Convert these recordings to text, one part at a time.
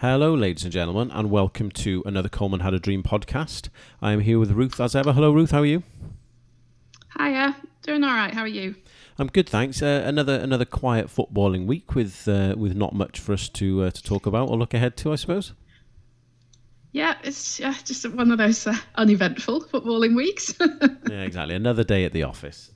Hello, ladies and gentlemen, and welcome to another Coleman Had a Dream podcast. I am here with Ruth as ever. Hello, Ruth. How are you? Hiya. Doing all right. How are you? I'm good, thanks. Another quiet footballing week with not much for us to talk about or look ahead to, I suppose. Yeah, it's just one of those uneventful footballing weeks. Yeah, exactly. Another day at the office.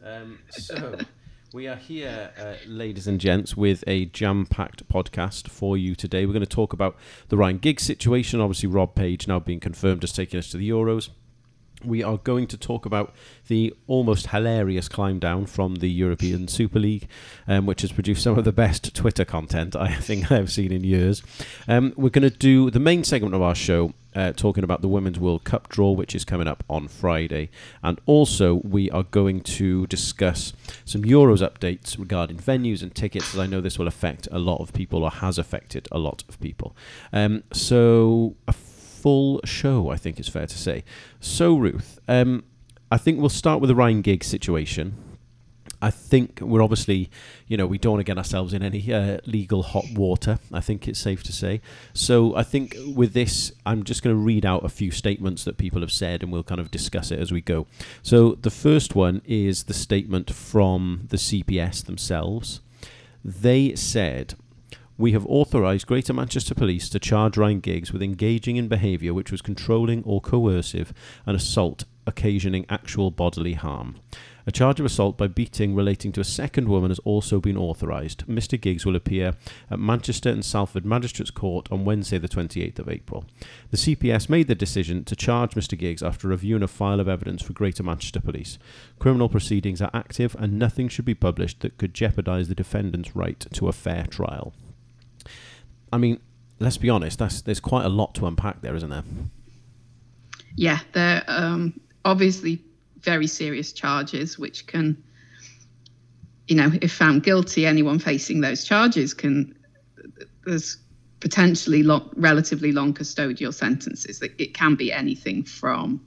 We are here, ladies and gents, with a jam-packed podcast for you today. We're going to talk about the Ryan Giggs situation, obviously Rob Page now being confirmed as taking us to the Euros. We are going to talk about the almost hilarious climb down from the European Super League, which has produced some of the best Twitter content I think I've seen in years. We're going to do the main segment of our show, talking about the Women's World Cup draw, which is coming up on Friday. And also, we are going to discuss some Euros updates regarding venues and tickets, as I know this will affect a lot of people, or has affected a lot of people. A full show, I think it's fair to say. So, Ruth, I think we'll start with the Ryan Giggs situation. I think we're obviously, we don't want to get ourselves in any legal hot water, I think it's safe to say. So I think with this, I'm just going to read out a few statements that people have said, and we'll kind of discuss it as we go. So the first one is the statement from the CPS themselves. They said, "We have authorised Greater Manchester Police to charge Ryan Giggs with engaging in behaviour which was controlling or coercive, an assault occasioning actual bodily harm. A charge of assault by beating relating to a second woman has also been authorised. Mr Giggs will appear at Manchester and Salford Magistrates Court on Wednesday the 28th of April. The CPS made the decision to charge Mr Giggs after reviewing a file of evidence for Greater Manchester Police. Criminal proceedings are active and nothing should be published that could jeopardise the defendant's right to a fair trial." I mean, let's be honest, there's quite a lot to unpack there, isn't there? Yeah, they're obviously very serious charges, which can, if found guilty, anyone facing those charges can, there's potentially relatively long custodial sentences. It can be anything from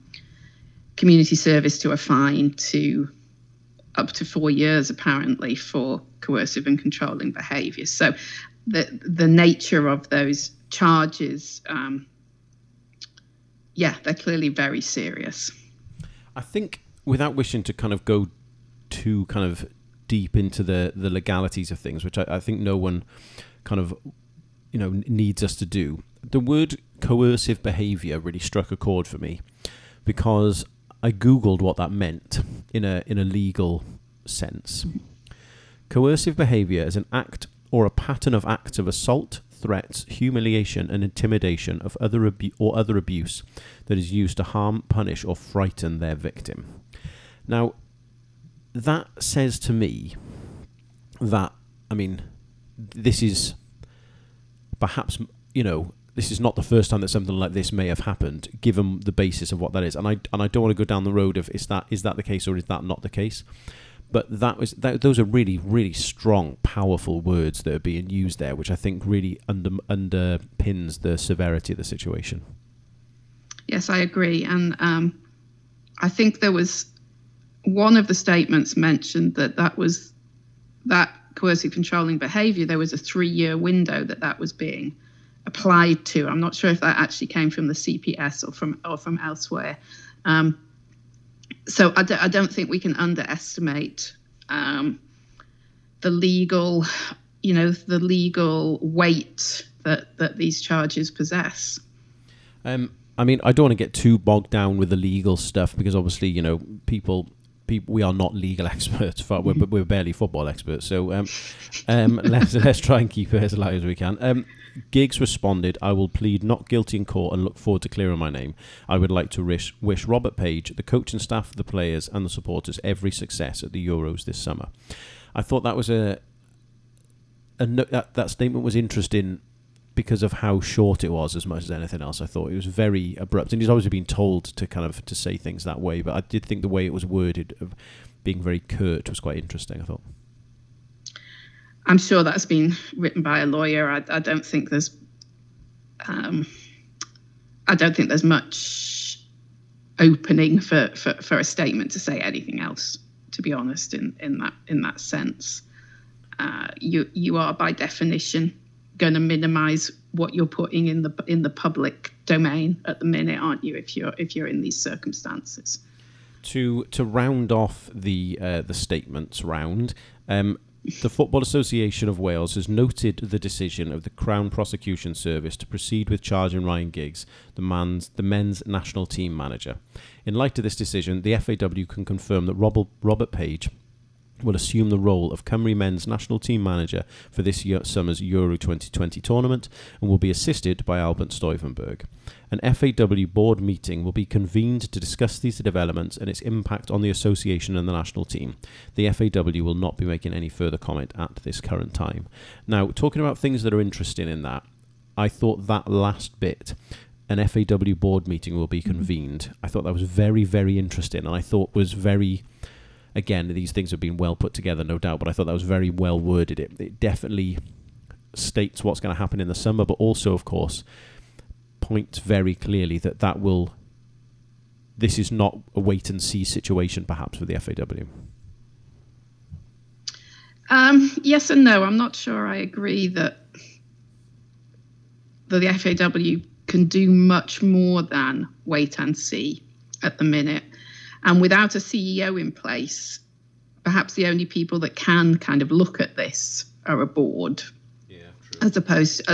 community service to a fine to up to 4 years, apparently, for coercive and controlling behaviour. So the nature of those charges, they're clearly very serious. I think, without wishing to kind of go too kind of deep into the legalities of things, which I think no one kind of needs us to do, the word coercive behaviour really struck a chord for me, because I googled what that meant in a legal sense. Coercive behaviour is an act or a pattern of acts of assault, threats, humiliation and intimidation of other abuse that is used to harm, punish or frighten their victim. Now, that says to me that, this is perhaps, this is not the first time that something like this may have happened, given the basis of what that is. And I don't want to go down the road of is that the case or is that not the case? But those are really, really strong, powerful words that are being used there, which I think really underpins the severity of the situation. Yes, I agree. And I think there was one of the statements mentioned that was that coercive controlling behaviour. There was a 3-year window that was being applied to. I'm not sure if that actually came from the CPS or from elsewhere. So I don't think we can underestimate the legal, the legal weight that these charges possess. I don't want to get too bogged down with the legal stuff, because obviously, people we are not legal experts, but we're barely football experts. So let's try and keep it as light as we can. Giggs responded, "I will plead not guilty in court and look forward to clearing my name. I would like to wish Robert Page, the coach and staff, the players and the supporters every success at the Euros this summer." I thought that was that statement was interesting because of how short it was, as much as anything else. I thought it was very abrupt, and he's obviously been told to kind of to say things that way, but I did think the way it was worded, of being very curt, was quite interesting, I thought. I'm sure that's been written by a lawyer. I don't think there's, much opening for a statement to say anything else, to be honest. In that sense, you are by definition going to minimise what you're putting in the public domain at the minute, aren't you? If you're in these circumstances. To round off the statements round. The Football Association of Wales has noted the decision of the Crown Prosecution Service to proceed with charging Ryan Giggs, the men's national team manager. In light of this decision, the FAW can confirm that Robert Page will assume the role of Cymru men's national team manager for this summer's Euro 2020 tournament and will be assisted by Albert Stuyvenberg. An FAW board meeting will be convened to discuss these developments and its impact on the association and the national team. The FAW will not be making any further comment at this current time. Now, talking about things that are interesting in that, I thought that last bit, an FAW board meeting will be convened, I thought that was very, very interesting, and I thought was very... Again, these things have been well put together, no doubt, but I thought that was very well worded. It definitely states what's going to happen in the summer, but also, of course, points very clearly that will... This is not a wait-and-see situation, perhaps, with the FAW. Yes and no. I'm not sure I agree that the FAW can do much more than wait and see at the minute. And without a CEO in place, perhaps the only people that can kind of look at this are a board, as opposed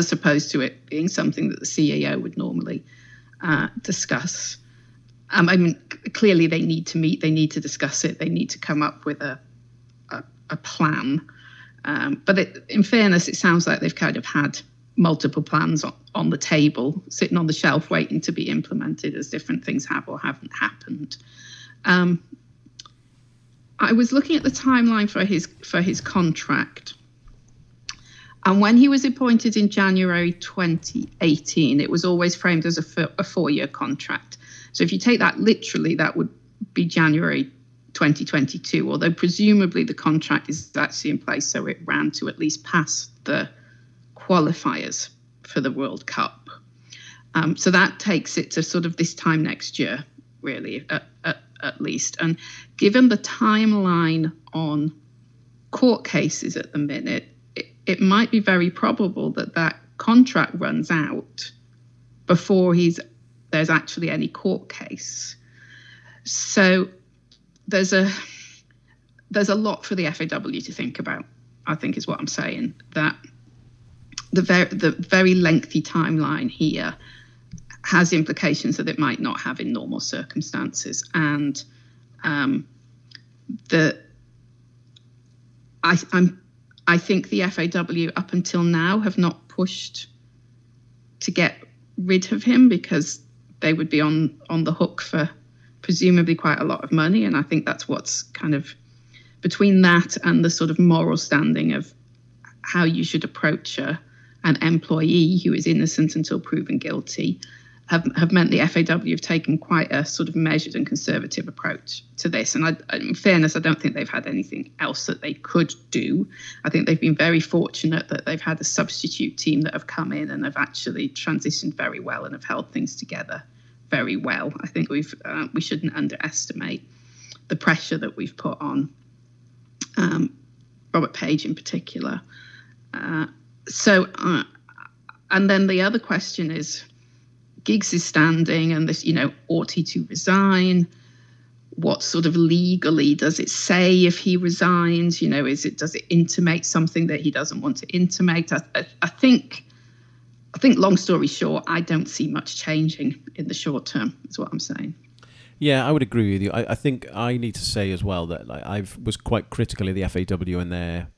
to it being something that the CEO would normally discuss. I mean, clearly they need to meet, they need to discuss it, they need to come up with a plan. But in fairness, it sounds like they've kind of had multiple plans on the table, sitting on the shelf, waiting to be implemented as different things have or haven't happened. I was looking at the timeline for his contract, and when he was appointed in January 2018, it was always framed as a four-year contract. So if you take that literally, that would be January 2022, although presumably the contract is actually in place, so it ran to at least past the qualifiers for the World Cup. So that takes it to sort of this time next year, really, at least. And given the timeline on court cases at the minute, it might be very probable that contract runs out before there's actually any court case. So there's a lot for the FAW to think about, I think is what I'm saying, that the very lengthy timeline here has implications that it might not have in normal circumstances. And I think the FAW up until now have not pushed to get rid of him, because they would be on the hook for presumably quite a lot of money. And I think that's what's kind of between that and the sort of moral standing of how you should approach an employee who is innocent until proven guilty, have meant the FAW have taken quite a sort of measured and conservative approach to this. And in fairness, I don't think they've had anything else that they could do. I think they've been very fortunate that they've had a substitute team that have come in and have actually transitioned very well and have held things together very well. I think we shouldn't underestimate the pressure that we've put on Robert Page in particular. So and then the other question is, Giggs is standing, and this, ought he to resign? What sort of legally does it say if he resigns? Does it intimate something that he doesn't want to intimate? I think long story short, I don't see much changing in the short term, is what I'm saying. Yeah, I would agree with you. I think I need to say as well that I was quite critical of the FAW in their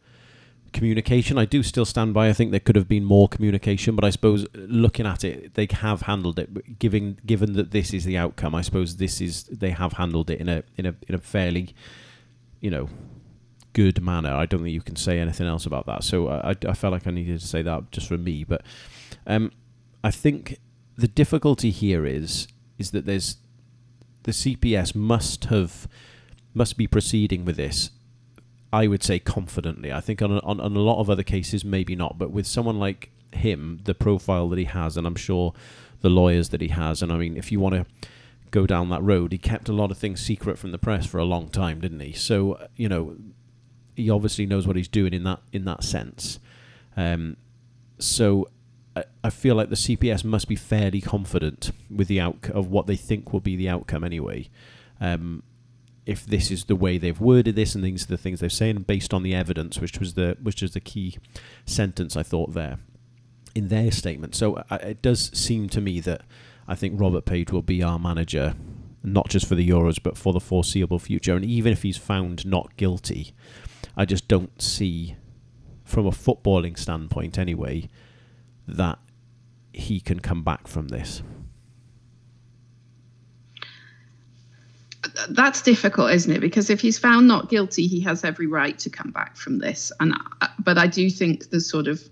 communication. I do still stand by. I think there could have been more communication, but I suppose looking at it, they have handled it. Given that this is the outcome, I suppose they have handled it in a fairly, good manner. I don't think you can say anything else about that. So I felt like I needed to say that just for me. But I think the difficulty here is that there's the CPS must be proceeding with this, I would say, confidently. I think on a lot of other cases, maybe not. But with someone like him, the profile that he has, and I'm sure the lawyers that he has, and I mean, if you want to go down that road, he kept a lot of things secret from the press for a long time, didn't he? So, he obviously knows what he's doing in that sense. So I feel like the CPS must be fairly confident with the of what they think will be the outcome anyway. If this is the way they've worded this and these are the things they're saying based on the evidence, which was the key sentence I thought there in their statement. So it does seem to me that I think Robert Page will be our manager, not just for the Euros, but for the foreseeable future. And even if he's found not guilty, I just don't see, from a footballing standpoint anyway, that he can come back from this. That's difficult, isn't it? Because if he's found not guilty, he has every right to come back from this. But I do think the sort of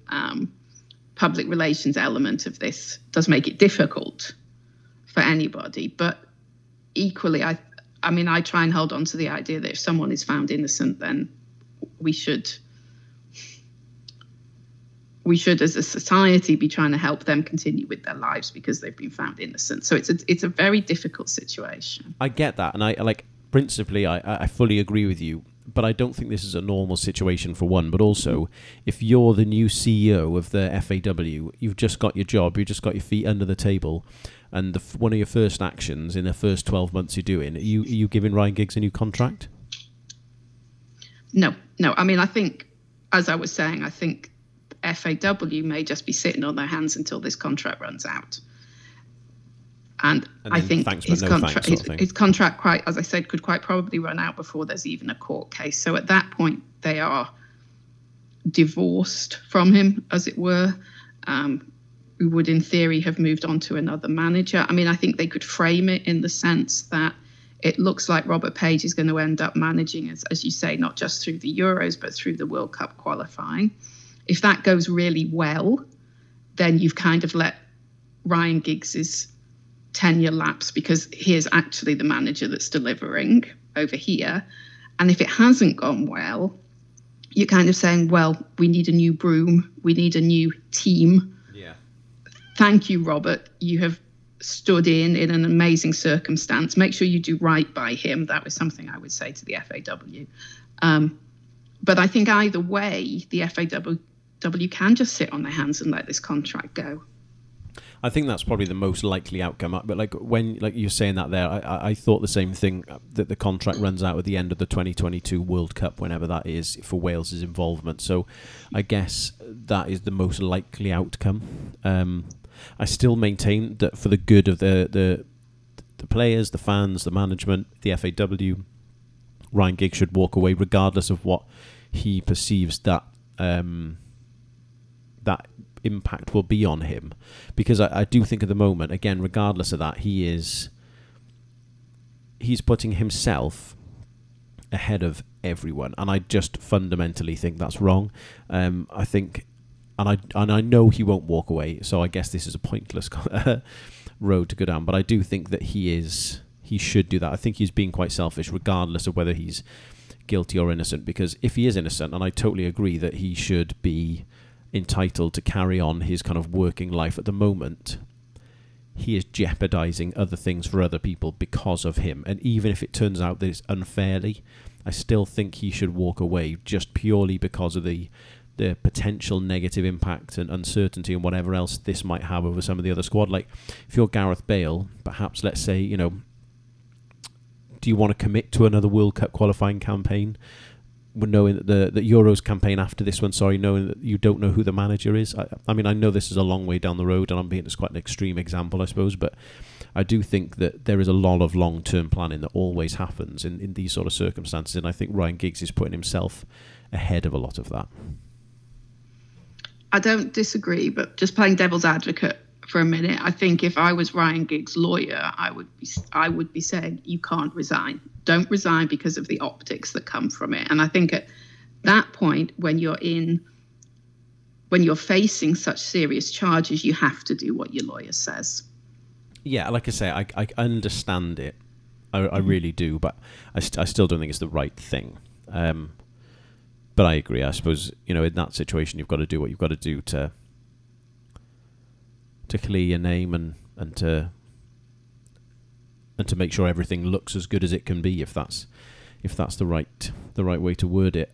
public relations element of this does make it difficult for anybody. But equally, I mean, I try and hold on to the idea that if someone is found innocent, then we should as a society be trying to help them continue with their lives because they've been found innocent. So it's a very difficult situation. I get that. And I fully agree with you, but I don't think this is a normal situation for one. But also, if you're the new CEO of the FAW, you've just got your job, you've just got your feet under the table. And one of your first actions in the first 12 months you're doing, are you giving Ryan Giggs a new contract? No. I mean, I think, as I was saying, I think FAW may just be sitting on their hands until this contract runs out. And I think his contract, quite, as I said, could quite probably run out before there's even a court case. So at that point, they are divorced from him, as it were. We would, in theory, have moved on to another manager. I mean, I think they could frame it in the sense that it looks like Robert Page is going to end up managing, as you say, not just through the Euros, but through the World Cup qualifying. If that goes really well, then you've kind of let Ryan Giggs's tenure lapse because he is actually the manager that's delivering over here. And if it hasn't gone well, you're kind of saying, well, we need a new broom. We need a new team. Yeah. Thank you, Robert. You have stood in an amazing circumstance. Make sure you do right by him. That was something I would say to the FAW. But I think either way, the FAW can just sit on their hands and let this contract go. I think that's probably the most likely outcome. But when you're saying that there, I thought the same thing, that the contract runs out at the end of the 2022 World Cup, whenever that is, for Wales's involvement. So I guess that is the most likely outcome. I still maintain that for the good of the players, the fans, the management, the FAW, Ryan Giggs should walk away regardless of what he perceives that that impact will be on him. Because I do think at the moment, again, regardless of that, he's putting himself ahead of everyone. And I just fundamentally think that's wrong. I think, and I know he won't walk away, so I guess this is a pointless road to go down. But I do think that he should do that. I think he's being quite selfish regardless of whether he's guilty or innocent, because if he is innocent, and I totally agree that he should be entitled to carry on his kind of working life, at the moment he is jeopardizing other things for other people because of him. And even if it turns out that it's unfairly, I still think he should walk away just purely because of the potential negative impact and uncertainty and whatever else this might have over some of the other squad. Like, if you're Gareth Bale, perhaps, let's say, you know, do you want to commit to another World Cup qualifying campaign, knowing that the Euros campaign after this one, knowing that you don't know who the manager is? I mean, I know this is a long way down the road, and it's quite an extreme example, I suppose, but I do think that there is a lot of long-term planning that always happens in these sort of circumstances, and I think Ryan Giggs is putting himself ahead of a lot of that. I don't disagree, but just playing devil's advocate for a minute, I think if I was Ryan Giggs' lawyer, I would be saying, you can't resign. Don't resign because of the optics that come from it. And I think at that point, when you're facing such serious charges, you have to do what your lawyer says. Yeah, like I say, I understand it. I really do, but I still don't think it's the right thing. But I agree. I suppose, you know, in that situation, you've got to do what you've got to do to clear your name and to make sure everything looks as good as it can be, if that's the right way to word it.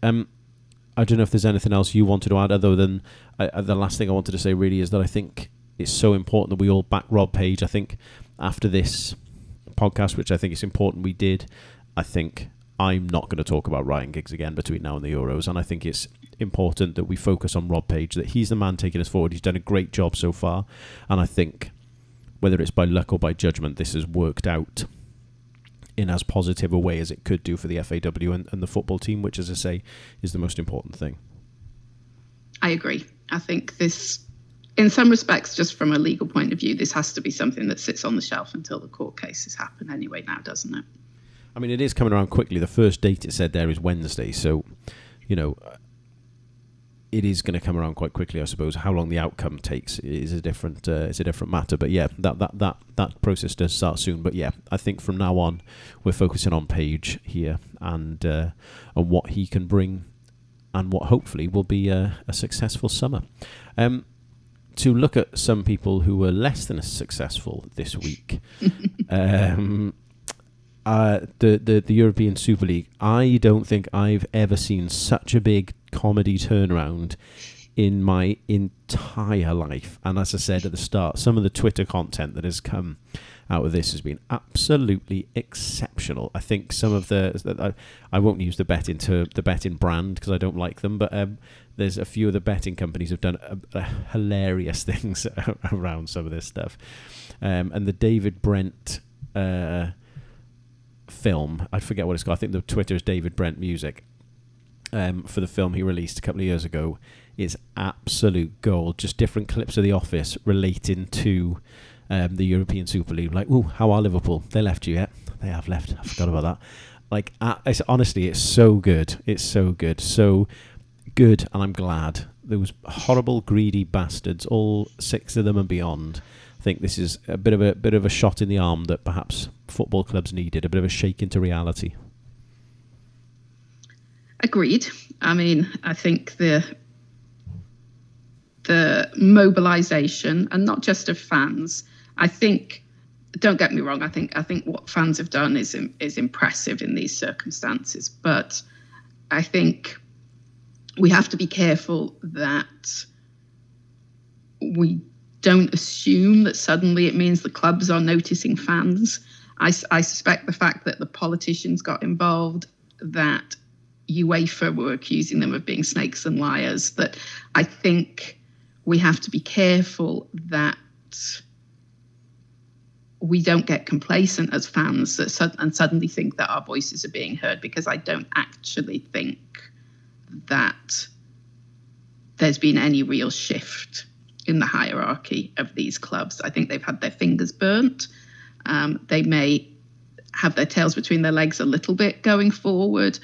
I don't know if there's anything else you wanted to add, other than the last thing I wanted to say really is that I think it's so important that we all back Rob Page. I think after this podcast, which I think it's important we did, I think I'm not going to talk about Ryan Giggs again between now and the Euros, and I think it's important that we focus on Rob Page, that he's the man taking us forward. He's done a great job so far, and I think whether it's by luck or by judgment, this has worked out in as positive a way as it could do for the FAW and the football team, which, as I say, is the most important thing. I agree. I think this, in some respects, just from a legal point of view, this has to be something that sits on the shelf until the court cases happen anyway now, doesn't it? I mean, it is coming around quickly. The first date it said there is Wednesday, so, you know, it is going to come around quite quickly, I suppose. How long the outcome takes is a different matter. But yeah, that process does start soon. But yeah, I think from now on, we're focusing on Page here and what he can bring, and what hopefully will be a successful summer. To look at some people who were less than successful this week. The European Super League. I don't think I've ever seen such a big comedy turnaround in my entire life. And as I said at the start, some of the Twitter content that has come out of this has been absolutely exceptional. I think some of the... I won't use the betting brand because I don't like them, but there's a few of the betting companies have done a hilarious things around some of this stuff. And the David Brent... film, I forget what it's called. I think the Twitter is David Brent Music. For the film he released a couple of years ago, is absolute gold. Just different clips of The Office relating to the European Super League. Like, ooh, how are Liverpool? They left you yet? They have left. I forgot about that. Like, it's honestly, it's so good. It's so good. So good, and I'm glad. Those horrible, greedy bastards, all six of them and beyond. I think this is a bit of a shot in the arm that perhaps football clubs needed, a bit of a shake into reality. Agreed. I mean, I think the mobilisation, and not just of fans. I think, don't get me wrong, I think what fans have done is impressive in these circumstances, but I think we have to be careful that we don't assume that suddenly it means the clubs are noticing fans. I suspect the fact that the politicians got involved, that UEFA were accusing them of being snakes and liars, that I think we have to be careful that we don't get complacent as fans and suddenly think that our voices are being heard, because I don't actually think that there's been any real shift in the hierarchy of these clubs. I think they've had their fingers burnt. They may have their tails between their legs a little bit going forward,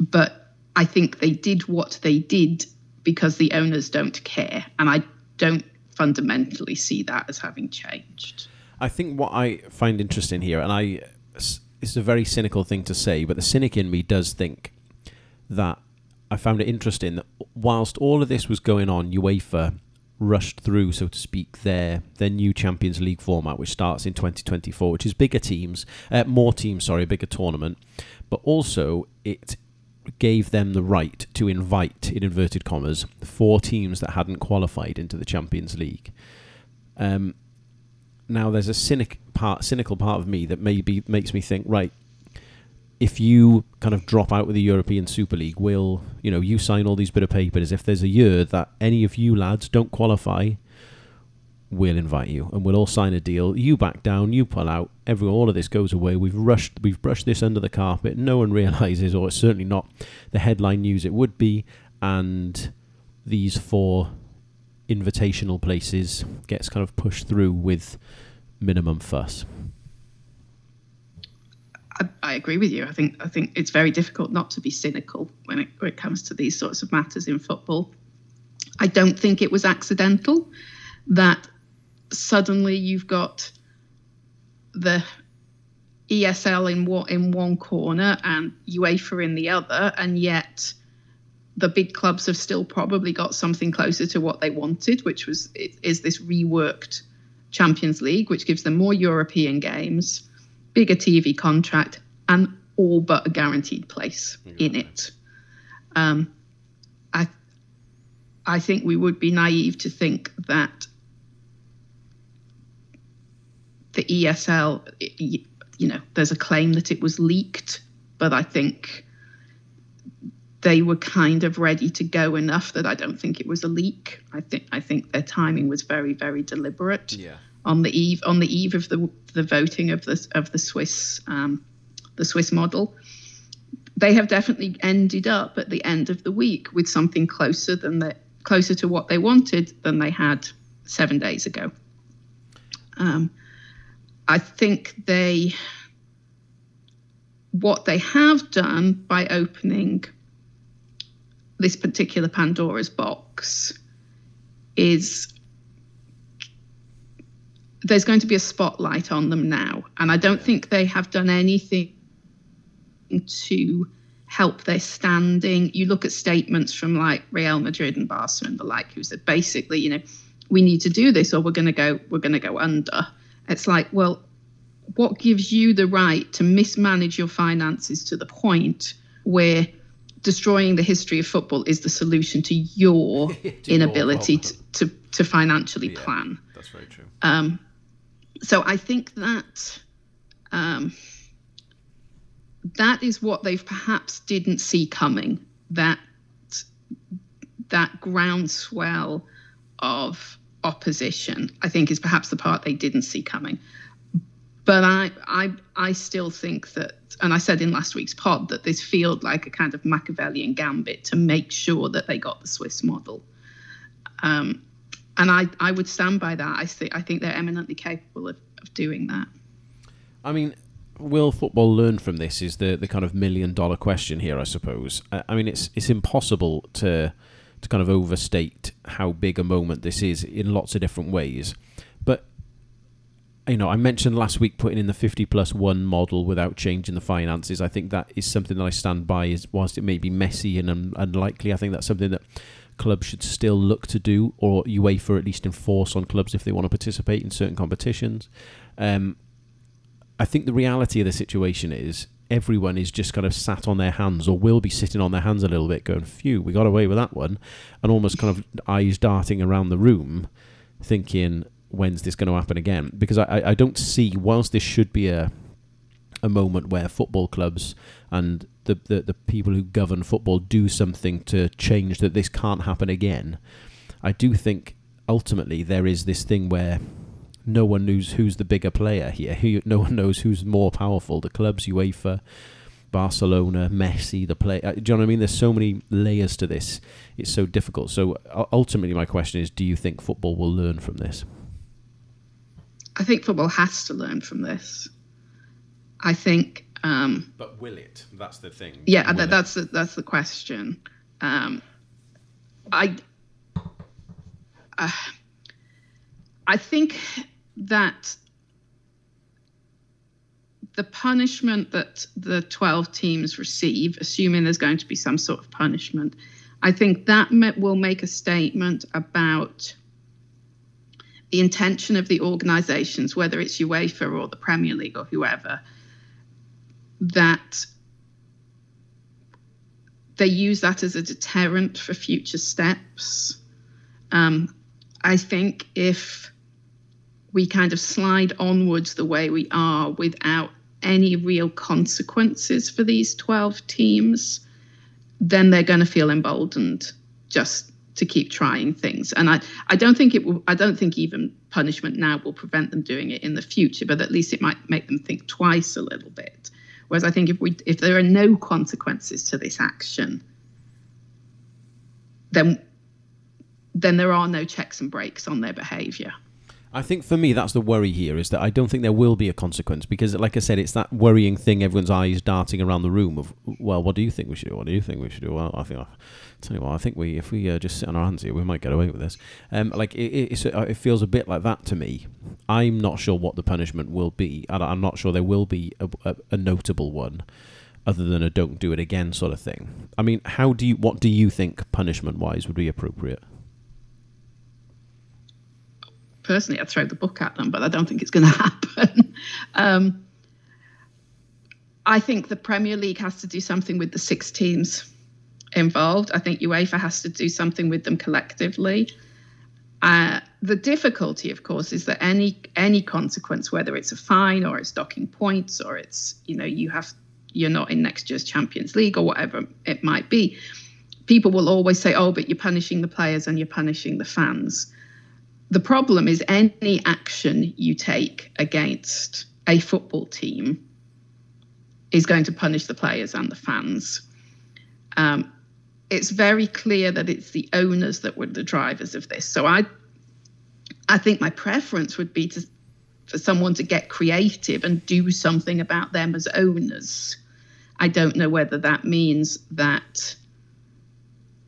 but I think they did what they did because the owners don't care. And I don't fundamentally see that as having changed. I think what I find interesting here, and it's a very cynical thing to say, but the cynic in me does think that I found it interesting that whilst all of this was going on, UEFA rushed through, so to speak, their new Champions League format, which starts in 2024, which is bigger tournament, but also it gave them the right to invite, in inverted commas, 4 teams that hadn't qualified into the Champions League. Now, there's a cynical part of me that maybe makes me think, right, if you kind of drop out with the European Super League, you sign all these bit of papers. If there's a year that any of you lads don't qualify, we'll invite you and we'll all sign a deal. You back down, you pull out, all of this goes away. We've brushed this under the carpet. No one realises, or it's certainly not the headline news it would be. And these 4 invitational places gets kind of pushed through with minimum fuss. I agree with you. I think it's very difficult not to be cynical when it comes to these sorts of matters in football. I don't think it was accidental that suddenly you've got the ESL in one corner and UEFA in the other, and yet the big clubs have still probably got something closer to what they wanted, which is this reworked Champions League, which gives them more European games, bigger TV contract, and all but a guaranteed place in it. I think we would be naive to think that the ESL, you know, there's a claim that it was leaked, but I think they were kind of ready to go enough that I don't think it was a leak. I think their timing was very, very deliberate. Yeah. On the eve of the voting of the Swiss the Swiss model, they have definitely ended up at the end of the week with something closer to what they wanted than they had 7 days ago. I think what they have done by opening this particular Pandora's box is there's going to be a spotlight on them now. And I don't think they have done anything to help their standing. You look at statements from like Real Madrid and Barca and the like, who said basically, you know, we need to do this or we're going to go under. It's like, well, what gives you the right to mismanage your finances to the point where destroying the history of football is the solution to your inability to financially plan? That's very true. So I think that that is what they've perhaps didn't see coming, that groundswell of opposition, I think, is perhaps the part they didn't see coming. But I still think that, and I said in last week's pod, that this felt like a kind of Machiavellian gambit to make sure that they got the Swiss model. And I would stand by that. I think they're eminently capable of doing that. I mean, will football learn from this is the kind of $1 million question here, I suppose. I mean, it's impossible to kind of overstate how big a moment this is in lots of different ways. But, you know, I mentioned last week putting in the 50+1 model without changing the finances. I think that is something that I stand by, is whilst it may be messy and unlikely, I think that's something that clubs should still look to do, or UEFA at least enforce on clubs if they want to participate in certain competitions. I think the reality of the situation is everyone is just kind of sat on their hands, or will be sitting on their hands a little bit, going, phew, we got away with that one, and almost kind of eyes darting around the room thinking, when's this going to happen again? Because I don't see, whilst this should be a moment where football clubs and the people who govern football do something to change that this can't happen again, I do think ultimately there is this thing where no one knows who's the bigger player here. No one knows who's more powerful. The clubs, UEFA, Barcelona, Messi, the player. Do you know what I mean? There's so many layers to this. It's so difficult. So ultimately my question is, do you think football will learn from this? I think football has to learn from this. I think... but will it? That's the thing. Yeah, that's the question. I think that the punishment that the 12 teams receive, assuming there's going to be some sort of punishment, I think that will make a statement about the intention of the organisations, whether it's UEFA or the Premier League or whoever, that they use that as a deterrent for future steps. I think if we kind of slide onwards the way we are without any real consequences for these 12 teams, then they're going to feel emboldened just to keep trying things. And I don't think it will. I don't think even punishment now will prevent them doing it in the future, but at least it might make them think twice a little bit. Whereas I think if there are no consequences to this action, then there are no checks and breaks on their behaviour. I think for me that's the worry here, is that I don't think there will be a consequence, because like I said, it's that worrying thing, everyone's eyes darting around the room of, well, what do you think we should do? What do you think we should do? Well, I think if we just sit on our hands here, we might get away with this. It feels a bit like that to me. I'm not sure what the punishment will be, and I'm not sure there will be a notable one other than a don't do it again sort of thing. I mean, what do you think punishment-wise would be appropriate? Personally, I'd throw the book at them, but I don't think it's going to happen. I think the Premier League has to do something with the 6 teams. involved. I think UEFA has to do something with them collectively. The difficulty, of course, is that any consequence, whether it's a fine or it's docking points or it's, you know, you're not in next year's Champions League or whatever it might be, people will always say, oh, but you're punishing the players and you're punishing the fans. The problem is any action you take against a football team is going to punish the players and the fans. It's very clear that it's the owners that were the drivers of this. So I think my preference would be for someone to get creative and do something about them as owners. I don't know whether that means that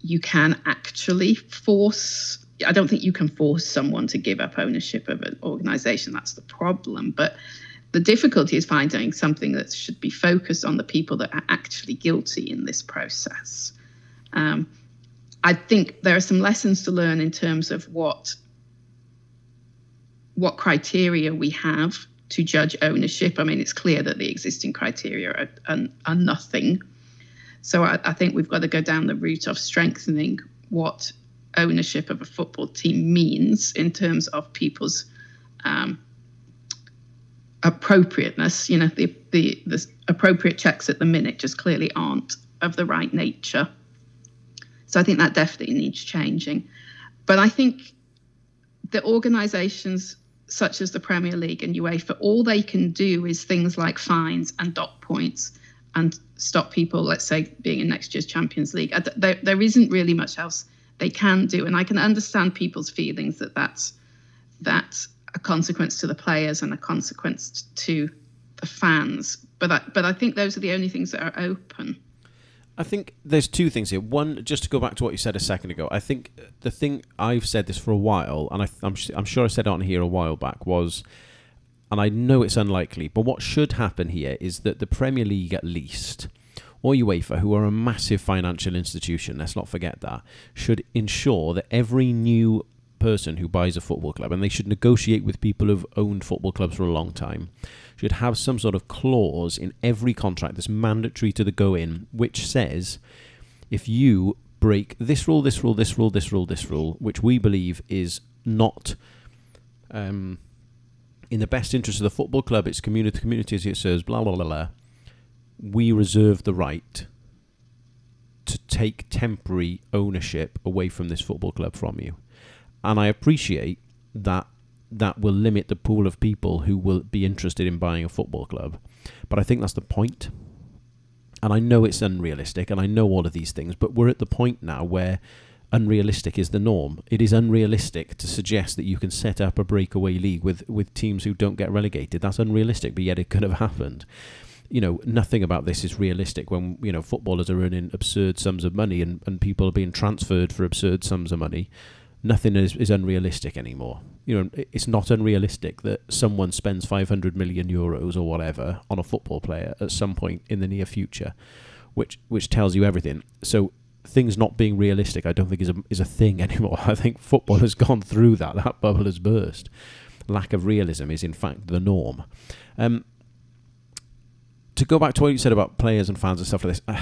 you can actually force... I don't think you can force someone to give up ownership of an organisation. That's the problem. But the difficulty is finding something that should be focused on the people that are actually guilty in this process. I think there are some lessons to learn in terms of what criteria we have to judge ownership. I mean, it's clear that the existing criteria are nothing. So I think we've got to go down the route of strengthening what ownership of a football team means in terms of people's appropriateness. You know, the appropriate checks at the minute just clearly aren't of the right nature. So I think that definitely needs changing. But I think the organisations such as the Premier League and UEFA, all they can do is things like fines and dot points and stop people, let's say, being in next year's Champions League. There isn't really much else they can do. And I can understand people's feelings that that's a consequence to the players and a consequence to the fans. But I think those are the only things that are open. I think there's two things here. One, just to go back to what you said a second ago, I think the thing, I've said this for a while, and I'm sure I said it on here a while back, was, and I know it's unlikely, but what should happen here is that the Premier League at least, or UEFA, who are a massive financial institution, let's not forget that, should ensure that every new person who buys a football club, and they should negotiate with people who've owned football clubs for a long time, should have some sort of clause in every contract that's mandatory to the go-in, which says, if you break this rule, which we believe is not in the best interest of the football club, its community, the communities it serves, blah, blah, blah, blah, we reserve the right to take temporary ownership away from this football club from you. And I appreciate that that will limit the pool of people who will be interested in buying a football club. But I think that's the point. And I know it's unrealistic, and I know all of these things, but we're at the point now where unrealistic is the norm. It is unrealistic to suggest that you can set up a breakaway league with teams who don't get relegated. That's unrealistic, but yet it could have happened. You know, nothing about this is realistic when, you know, footballers are earning absurd sums of money and people are being transferred for absurd sums of money. Nothing is unrealistic anymore. You know, it's not unrealistic that someone spends 500 million euros or whatever on a football player at some point in the near future, which tells you everything. So things not being realistic, I don't think is a thing anymore. I think football has gone through that. That bubble has burst. Lack of realism is in fact the norm. To go back to what you said about players and fans and stuff like this,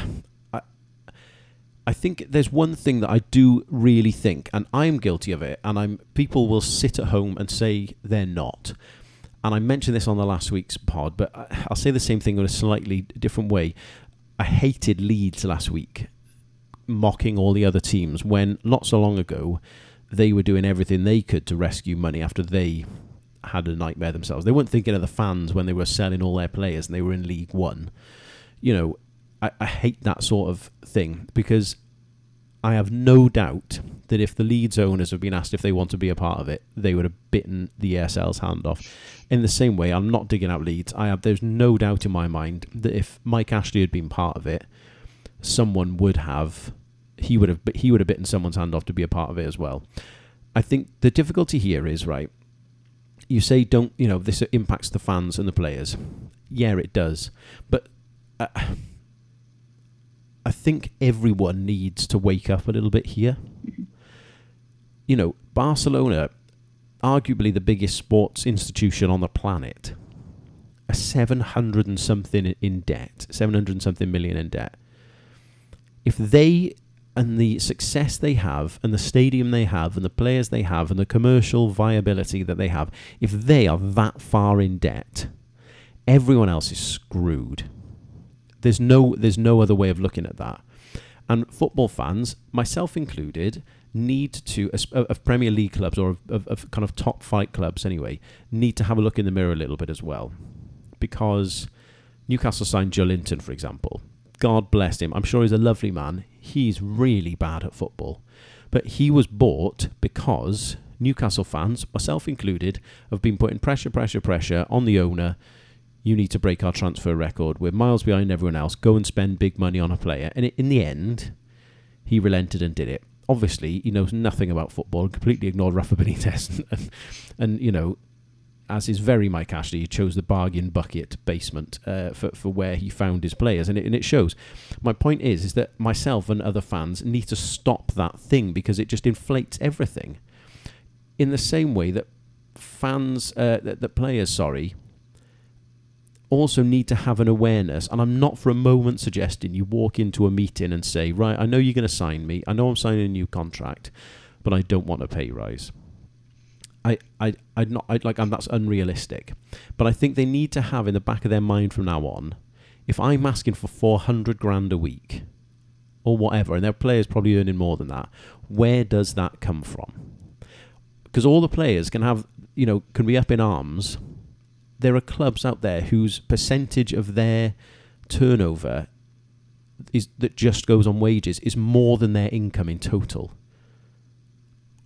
I think there's one thing that I do really think, and I'm guilty of it, and people will sit at home and say they're not. And I mentioned this on the last week's pod, but I'll say the same thing in a slightly different way. I hated Leeds last week, mocking all the other teams, when not so long ago they were doing everything they could to rescue money after they had a nightmare themselves. They weren't thinking of the fans when they were selling all their players and they were in League One. You know, I hate that sort of thing, because I have no doubt that if the Leeds owners have been asked if they want to be a part of it, they would have bitten the ESL's hand off. In the same way, I'm not digging out Leeds. There's no doubt in my mind that if Mike Ashley had been part of it, he would have bitten someone's hand off to be a part of it as well. I think the difficulty here is, right, you say this impacts the fans and the players. Yeah, it does. But I think everyone needs to wake up a little bit here. You know, Barcelona, arguably the biggest sports institution on the planet, are 700 and something in debt, 700 and something million in debt. If they and the success they have and the stadium they have and the players they have and the commercial viability that they have, if they are that far in debt, everyone else is screwed. There's no other way of looking at that. And football fans, myself included, need to, of Premier League clubs or of kind of top flight clubs anyway, need to have a look in the mirror a little bit as well. Because Newcastle signed Joelinton, for example. God bless him. I'm sure he's a lovely man. He's really bad at football. But he was bought because Newcastle fans, myself included, have been putting pressure on the owner. You need to break our transfer record. We're miles behind everyone else. Go and spend big money on a player. And in the end, he relented and did it. Obviously, he knows nothing about football, completely ignored Rafa Benitez. and you know, as is very Mike Ashley, he chose the bargain bucket basement for where he found his players, and it shows. My point is that myself and other fans need to stop that thing because it just inflates everything. In the same way that players also need to have an awareness, and I'm not for a moment suggesting you walk into a meeting and say, right, I know you're going to sign me, I know I'm signing a new contract, but I don't want a pay rise. And that's unrealistic. But I think they need to have in the back of their mind from now on, if I'm asking for 400 grand a week or whatever, and their players probably earning more than that, where does that come from? Because all the players can be up in arms. There are clubs out there whose percentage of their turnover that just goes on wages is more than their income in total.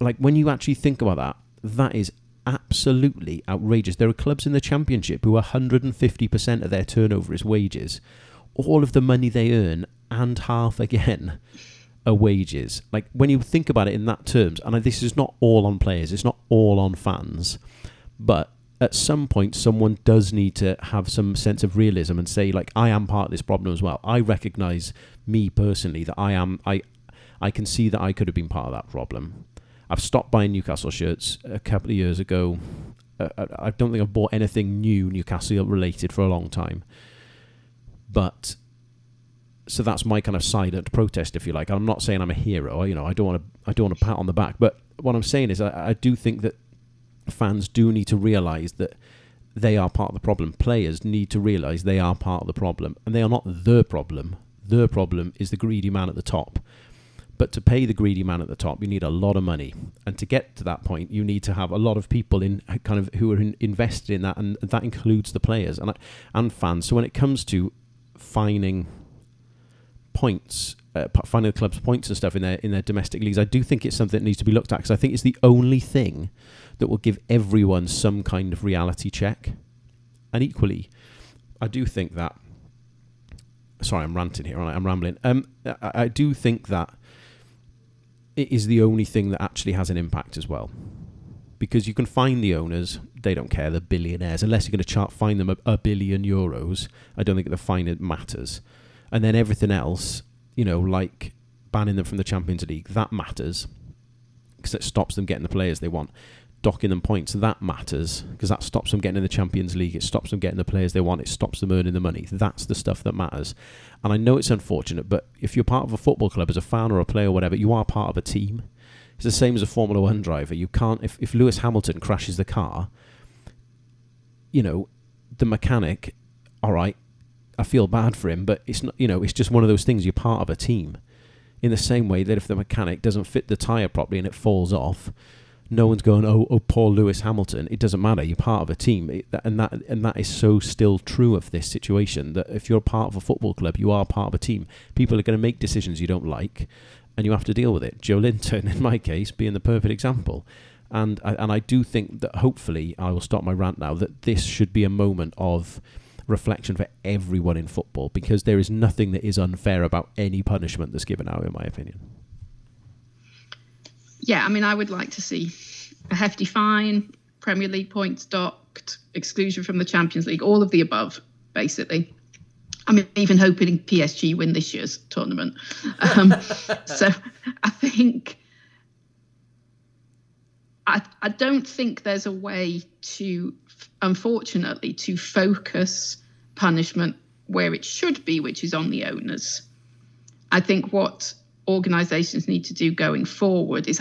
Like, when you actually think about that, that is absolutely outrageous. There are clubs in the Championship who 150% of their turnover is wages. All of the money they earn and half again are wages. Like, when you think about it in that terms, and this is not all on players, it's not all on fans, but at some point, someone does need to have some sense of realism and say, like, I am part of this problem as well. I recognise, me personally, that I can see that I could have been part of that problem. I've stopped buying Newcastle shirts a couple of years ago. I don't think I've bought anything new Newcastle related for a long time. But, so that's my kind of silent protest, if you like. I'm not saying I'm a hero. I don't want to pat on the back. But what I'm saying is I do think that fans do need to realise that they are part of the problem. Players need to realise they are part of the problem. And they are not the problem. The problem is the greedy man at the top. But to pay the greedy man at the top, you need a lot of money. And to get to that point, you need to have a lot of people in kind of who are invested in that. And that includes the players and fans. So when it comes to finding the club's points and stuff in their domestic leagues, I do think it's something that needs to be looked at, because I think it's the only thing that will give everyone some kind of reality check. And equally, I do think that... Sorry, I'm ranting here, aren't I? I'm rambling. I do think that it is the only thing that actually has an impact as well. Because you can find the owners, they don't care, they're billionaires. Unless you're going to fine them a €1 billion, I don't think the fine matters. And then everything else, like banning them from the Champions League, that matters. Because it stops them getting the players they want. Docking them points, that matters. Because that stops them getting in the Champions League, it stops them getting the players they want, it stops them earning the money. That's the stuff that matters. And I know it's unfortunate, but if you're part of a football club, as a fan or a player or whatever, you are part of a team. It's the same as a Formula One driver. You can't, if Lewis Hamilton crashes the car, the mechanic, all right, I feel bad for him, but it's not, it's just one of those things. You're part of a team. In the same way that if the mechanic doesn't fit the tyre properly and it falls off, no one's going, oh, poor Lewis Hamilton. It doesn't matter. You're part of a team, and that is so still true of this situation. That if you're part of a football club, you are part of a team. People are going to make decisions you don't like, and you have to deal with it. Joelinton, in my case, being the perfect example. And I do think that, hopefully, I will stop my rant now, that this should be a moment of reflection for everyone in football, because there is nothing that is unfair about any punishment that's given out, in my opinion. Yeah, I mean, I would like to see a hefty fine, Premier League points docked, exclusion from the Champions League, all of the above, basically. I mean, even hoping PSG win this year's tournament. So I think... I don't think there's a way to... unfortunately, to focus punishment where it should be, which is on the owners. I think what organisations need to do going forward is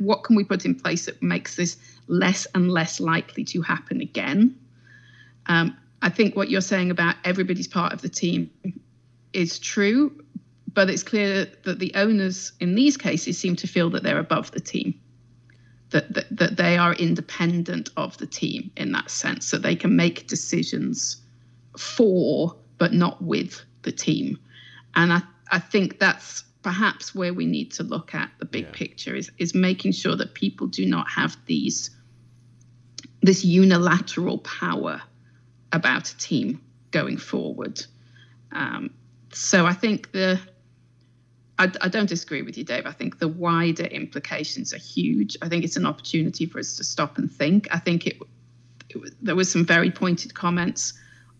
what can we put in place that makes this less and less likely to happen again? I think what you're saying about everybody's part of the team is true, but it's clear that the owners in these cases seem to feel that they're above the team, that they are independent of the team in that sense, so they can make decisions for but not with the team. And I think that's perhaps where we need to look at the big picture is making sure that people do not have this unilateral power about a team going forward. So I think I don't disagree with you, Dave. I think the wider implications are huge. I think it's an opportunity for us to stop and think. I think there was some very pointed comments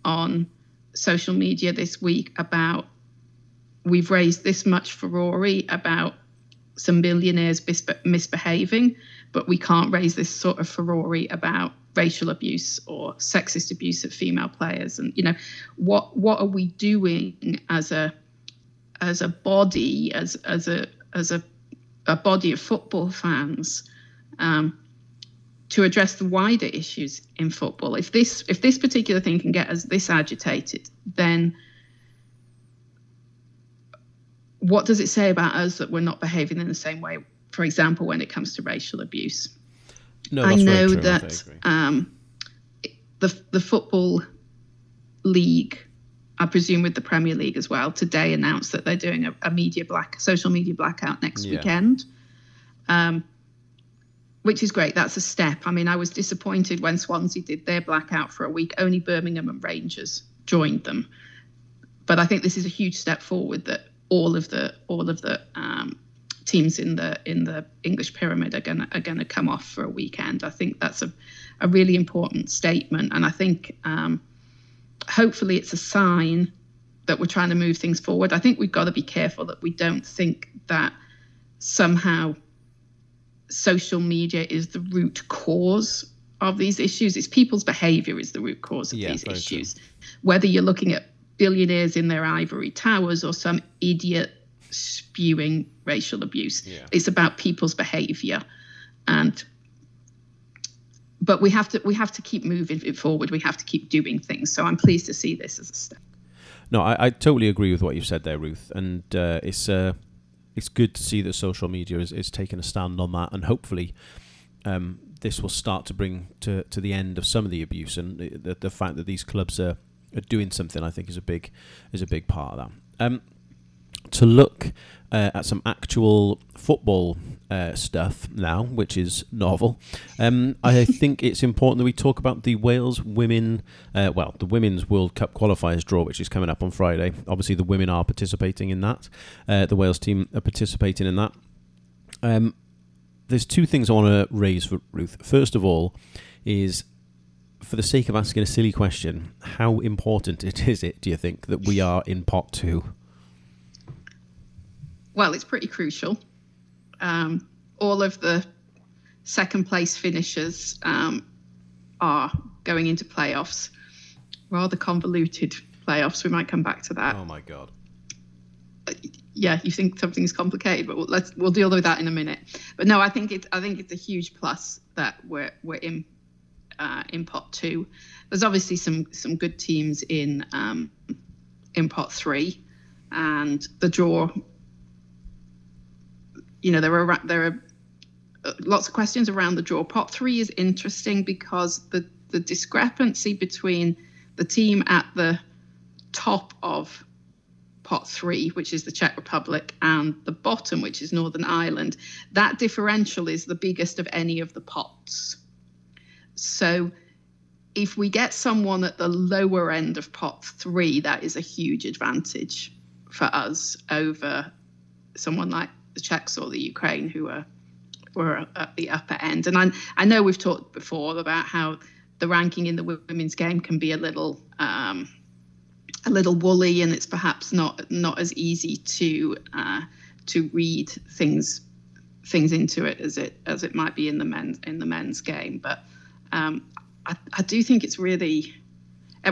on social media this week about we've raised this much furore about some millionaires misbehaving, but we can't raise this sort of furore about racial abuse or sexist abuse of female players. And, you know, what are we doing as a body, as a body of football fans, to address the wider issues in football? If this particular thing can get us this agitated, then what does it say about us that we're not behaving in the same way, for example, when it comes to racial abuse? No, that's very true. That the Football League, I presume with the Premier League as well, today announced that they're doing a social media blackout next weekend, which is great. That's a step. I mean, I was disappointed when Swansea did their blackout for a week. Only Birmingham and Rangers joined them. But I think this is a huge step forward that all of the teams in the English pyramid are going to come off for a weekend. I think that's a really important statement, and I think hopefully it's a sign that we're trying to move things forward. I think we've got to be careful that we don't think that somehow social media is the root cause of these issues. It's people's behavior is the root cause of these issues. True. Whether you're looking at billionaires in their ivory towers or some idiot spewing racial abuse. Yeah. It's about people's behavior. But we have to keep moving it forward. We have to keep doing things. So I'm pleased to see this as a step. No, I totally agree with what you said there, Ruth. And it's good to see that social media is taking a stand on that. And hopefully this will start to bring to the end of some of the abuse. And the fact that these clubs are doing something, I think, is a big part of that. To look at some actual football stuff now, which is novel, I think it's important that we talk about the Wales women, the Women's World Cup qualifiers draw, which is coming up on Friday. Obviously, the women are participating in that. The Wales team are participating in that. There's two things I want to raise for Ruth. First of all is, for the sake of asking a silly question, how important is it, do you think, that we are in pot two? Well, it's pretty crucial. All of the second place finishers are going into playoffs, rather convoluted playoffs. We might come back to that. Oh my God. Yeah, you think something's complicated, but we'll deal with that in a minute. But no, I think it's a huge plus that we're in pot two. There's obviously some good teams in pot three, and the draw. You know, there are lots of questions around the draw. Pot three is interesting because the discrepancy between the team at the top of pot three, which is the Czech Republic, and the bottom, which is Northern Ireland, that differential is the biggest of any of the pots. So if we get someone at the lower end of pot three, that is a huge advantage for us over someone like the Czechs or the Ukraine, who were at the upper end. And I know we've talked before about how the ranking in the women's game can be a little woolly, and it's perhaps not as easy to read things into it as it might be in the men's game. But I do think it's really,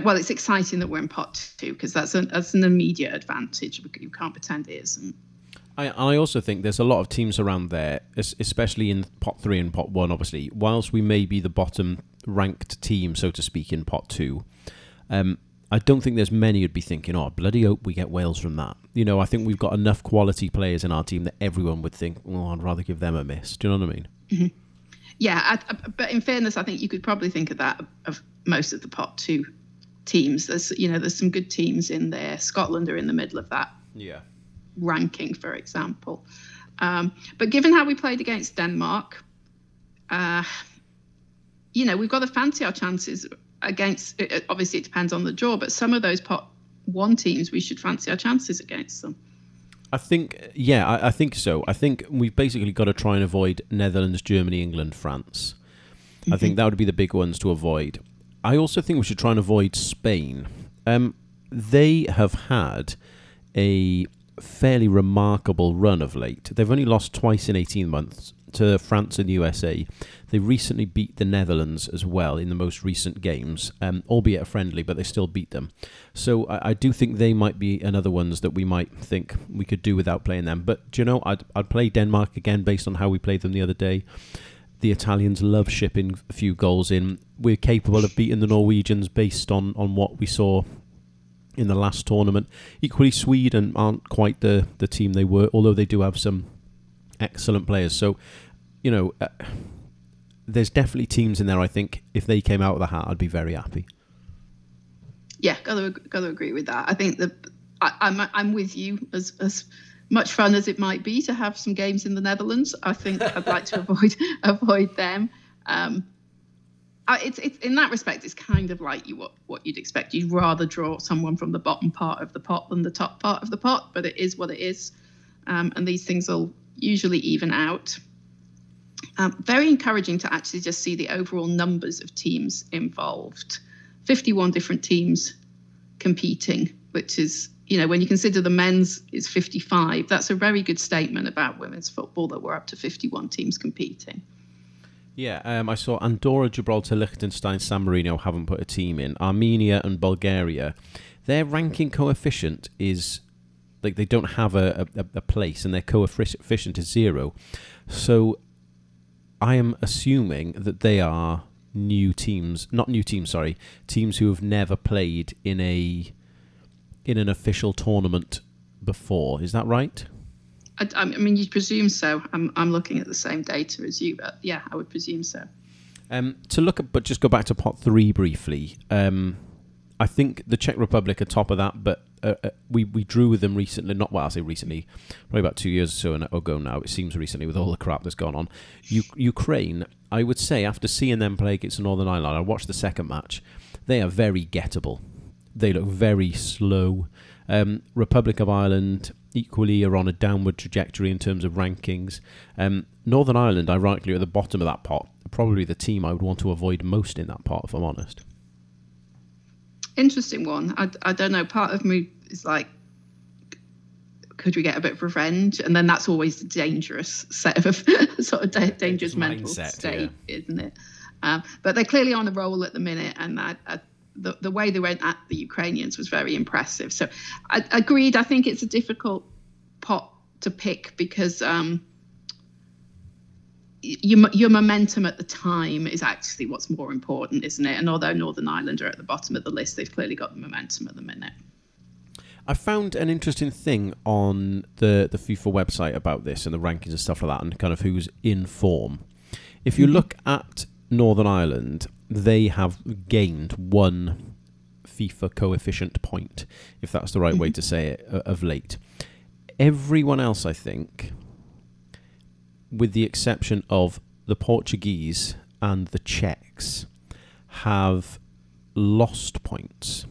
well, it's exciting that we're in pot two, because that's an immediate advantage. You can't pretend it isn't. I also think there's a lot of teams around there, especially in pot 3 and pot 1, obviously. Whilst we may be the bottom ranked team, so to speak, in pot 2, I don't think there's many who'd be thinking, oh, bloody hope we get Wales from that. You know, I think we've got enough quality players in our team that everyone would think, oh, I'd rather give them a miss. Do you know what I mean? Mm-hmm. Yeah, but in fairness, I think you could probably think of that of most of the pot 2 teams. There's some good teams in there. Scotland are in the middle of that ranking, for example. But given how we played against Denmark, we've got to fancy our chances against. Obviously, it depends on the draw, but some of those pot 1 teams, we should fancy our chances against them. I think, I think so. I think we've basically got to try and avoid Netherlands, Germany, England, France. Mm-hmm. I think that would be the big ones to avoid. I also think we should try and avoid Spain. They have had a fairly remarkable run of late. They've only lost twice in 18 months to France and USA. They recently beat the Netherlands as well in the most recent games, albeit a friendly, but they still beat them. So I do think they might be another ones that we might think we could do without playing them. But do you know, I'd play Denmark again based on how we played them the other day. The Italians love shipping a few goals in. We're capable of beating the Norwegians based on what we saw in the last tournament. Equally, Sweden aren't quite the team they were, although they do have some excellent players. So, there's definitely teams in there, I think, if they came out of the hat, I'd be very happy. Yeah, got to agree with that. I think I'm with you. As much fun as it might be to have some games in the Netherlands, I think I'd like to avoid them. It's in that respect, it's kind of like what you'd expect. You'd rather draw someone from the bottom part of the pot than the top part of the pot, but it is what it is, and these things will usually even out. Very encouraging to actually just see the overall numbers of teams involved. 51 different teams competing, which is, when you consider the men's is 55, that's a very good statement about women's football that we're up to 51 teams competing. Yeah, I saw Andorra, Gibraltar, Liechtenstein, San Marino haven't put a team in. Armenia and Bulgaria, their ranking coefficient is, like, they don't have a place, and their coefficient is 0. So I am assuming that they are teams who have never played in an official tournament before. Is that right? I mean, you'd presume so. I'm looking at the same data as you, but yeah, I would presume so. But just go back to pot 3 briefly. I think the Czech Republic are top of that, but we drew with them recently. Not, well, I say recently, probably about 2 years or so ago now. It seems recently with all the crap that's gone on. Ukraine, I would say, after seeing them play against Northern Ireland, I watched the second match. They are very gettable. They look very slow. Republic of Ireland equally are on a downward trajectory in terms of rankings. Northern Ireland, ironically, are at the bottom of that pot. Probably the team I would want to avoid most in that pot, if I'm honest. Interesting one. I don't know. Part of me is like, could we get a bit of revenge? And then that's always a dangerous set of dangerous mental mindset, state, isn't it? But they're clearly on a roll at the minute, and the way they went at the Ukrainians was very impressive. So I agreed. I think it's a difficult pot to pick because your momentum at the time is actually what's more important, isn't it? And although Northern Ireland are at the bottom of the list, they've clearly got the momentum at the minute. I found an interesting thing on the FIFA website about this and the rankings and stuff like that and kind of who's in form. If you look at Northern Ireland, they have gained 1 FIFA coefficient point, if that's the right way to say it, of late. Everyone else, I think, with the exception of the Portuguese and the Czechs, have lost points.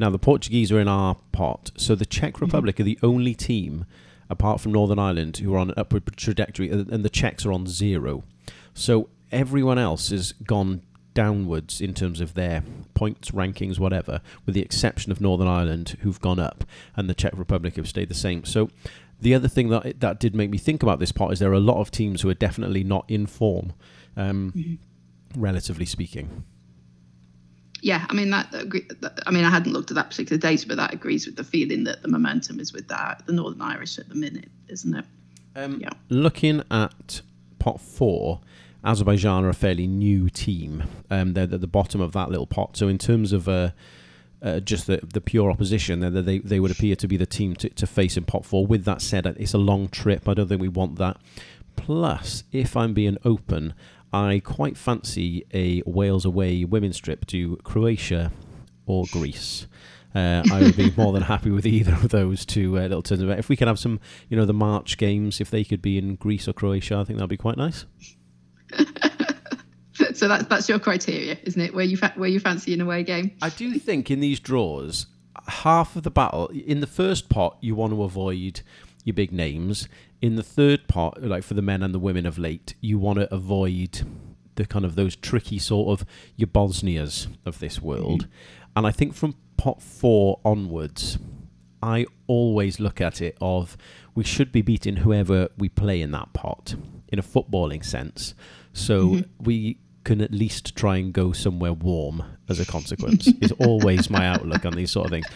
Now, the Portuguese are in our pot, so the Czech Republic are the only team, apart from Northern Ireland, who are on an upward trajectory, and the Czechs are on 0. So everyone else has gone downwards in terms of their points, rankings, whatever, with the exception of Northern Ireland, who've gone up, and the Czech Republic have stayed the same. So the other thing that did make me think about this part is there are a lot of teams who are definitely not in form, relatively speaking. Yeah, I mean, I hadn't looked at that particular data, but that agrees with the feeling that the momentum is with the Northern Irish at the minute, isn't it? Yeah. Looking at pot four, Azerbaijan are a fairly new team. They're at the bottom of that little pot. So in terms of just the pure opposition, they would appear to be the team to face in pot four. With that said, it's a long trip. I don't think we want that. Plus, if I'm being open, I quite fancy a Wales away women's trip to Croatia or Greece. I would be more than happy with either of those two little turns of it. If we could have some, the March games, if they could be in Greece or Croatia, I think that would be quite nice. So that's your criteria, isn't it? Where you fancy an away game? I do think in these draws, half of the battle, in the first pot, you want to avoid your big names. In the third part, like for the men and the women of late, you want to avoid the kind of those tricky sort of your Bosnias of this world. Mm-hmm. And I think from pot four onwards, I always look at it of we should be beating whoever we play in that pot in a footballing sense. So mm-hmm. we can at least try and go somewhere warm as a consequence is always my outlook on these sort of things.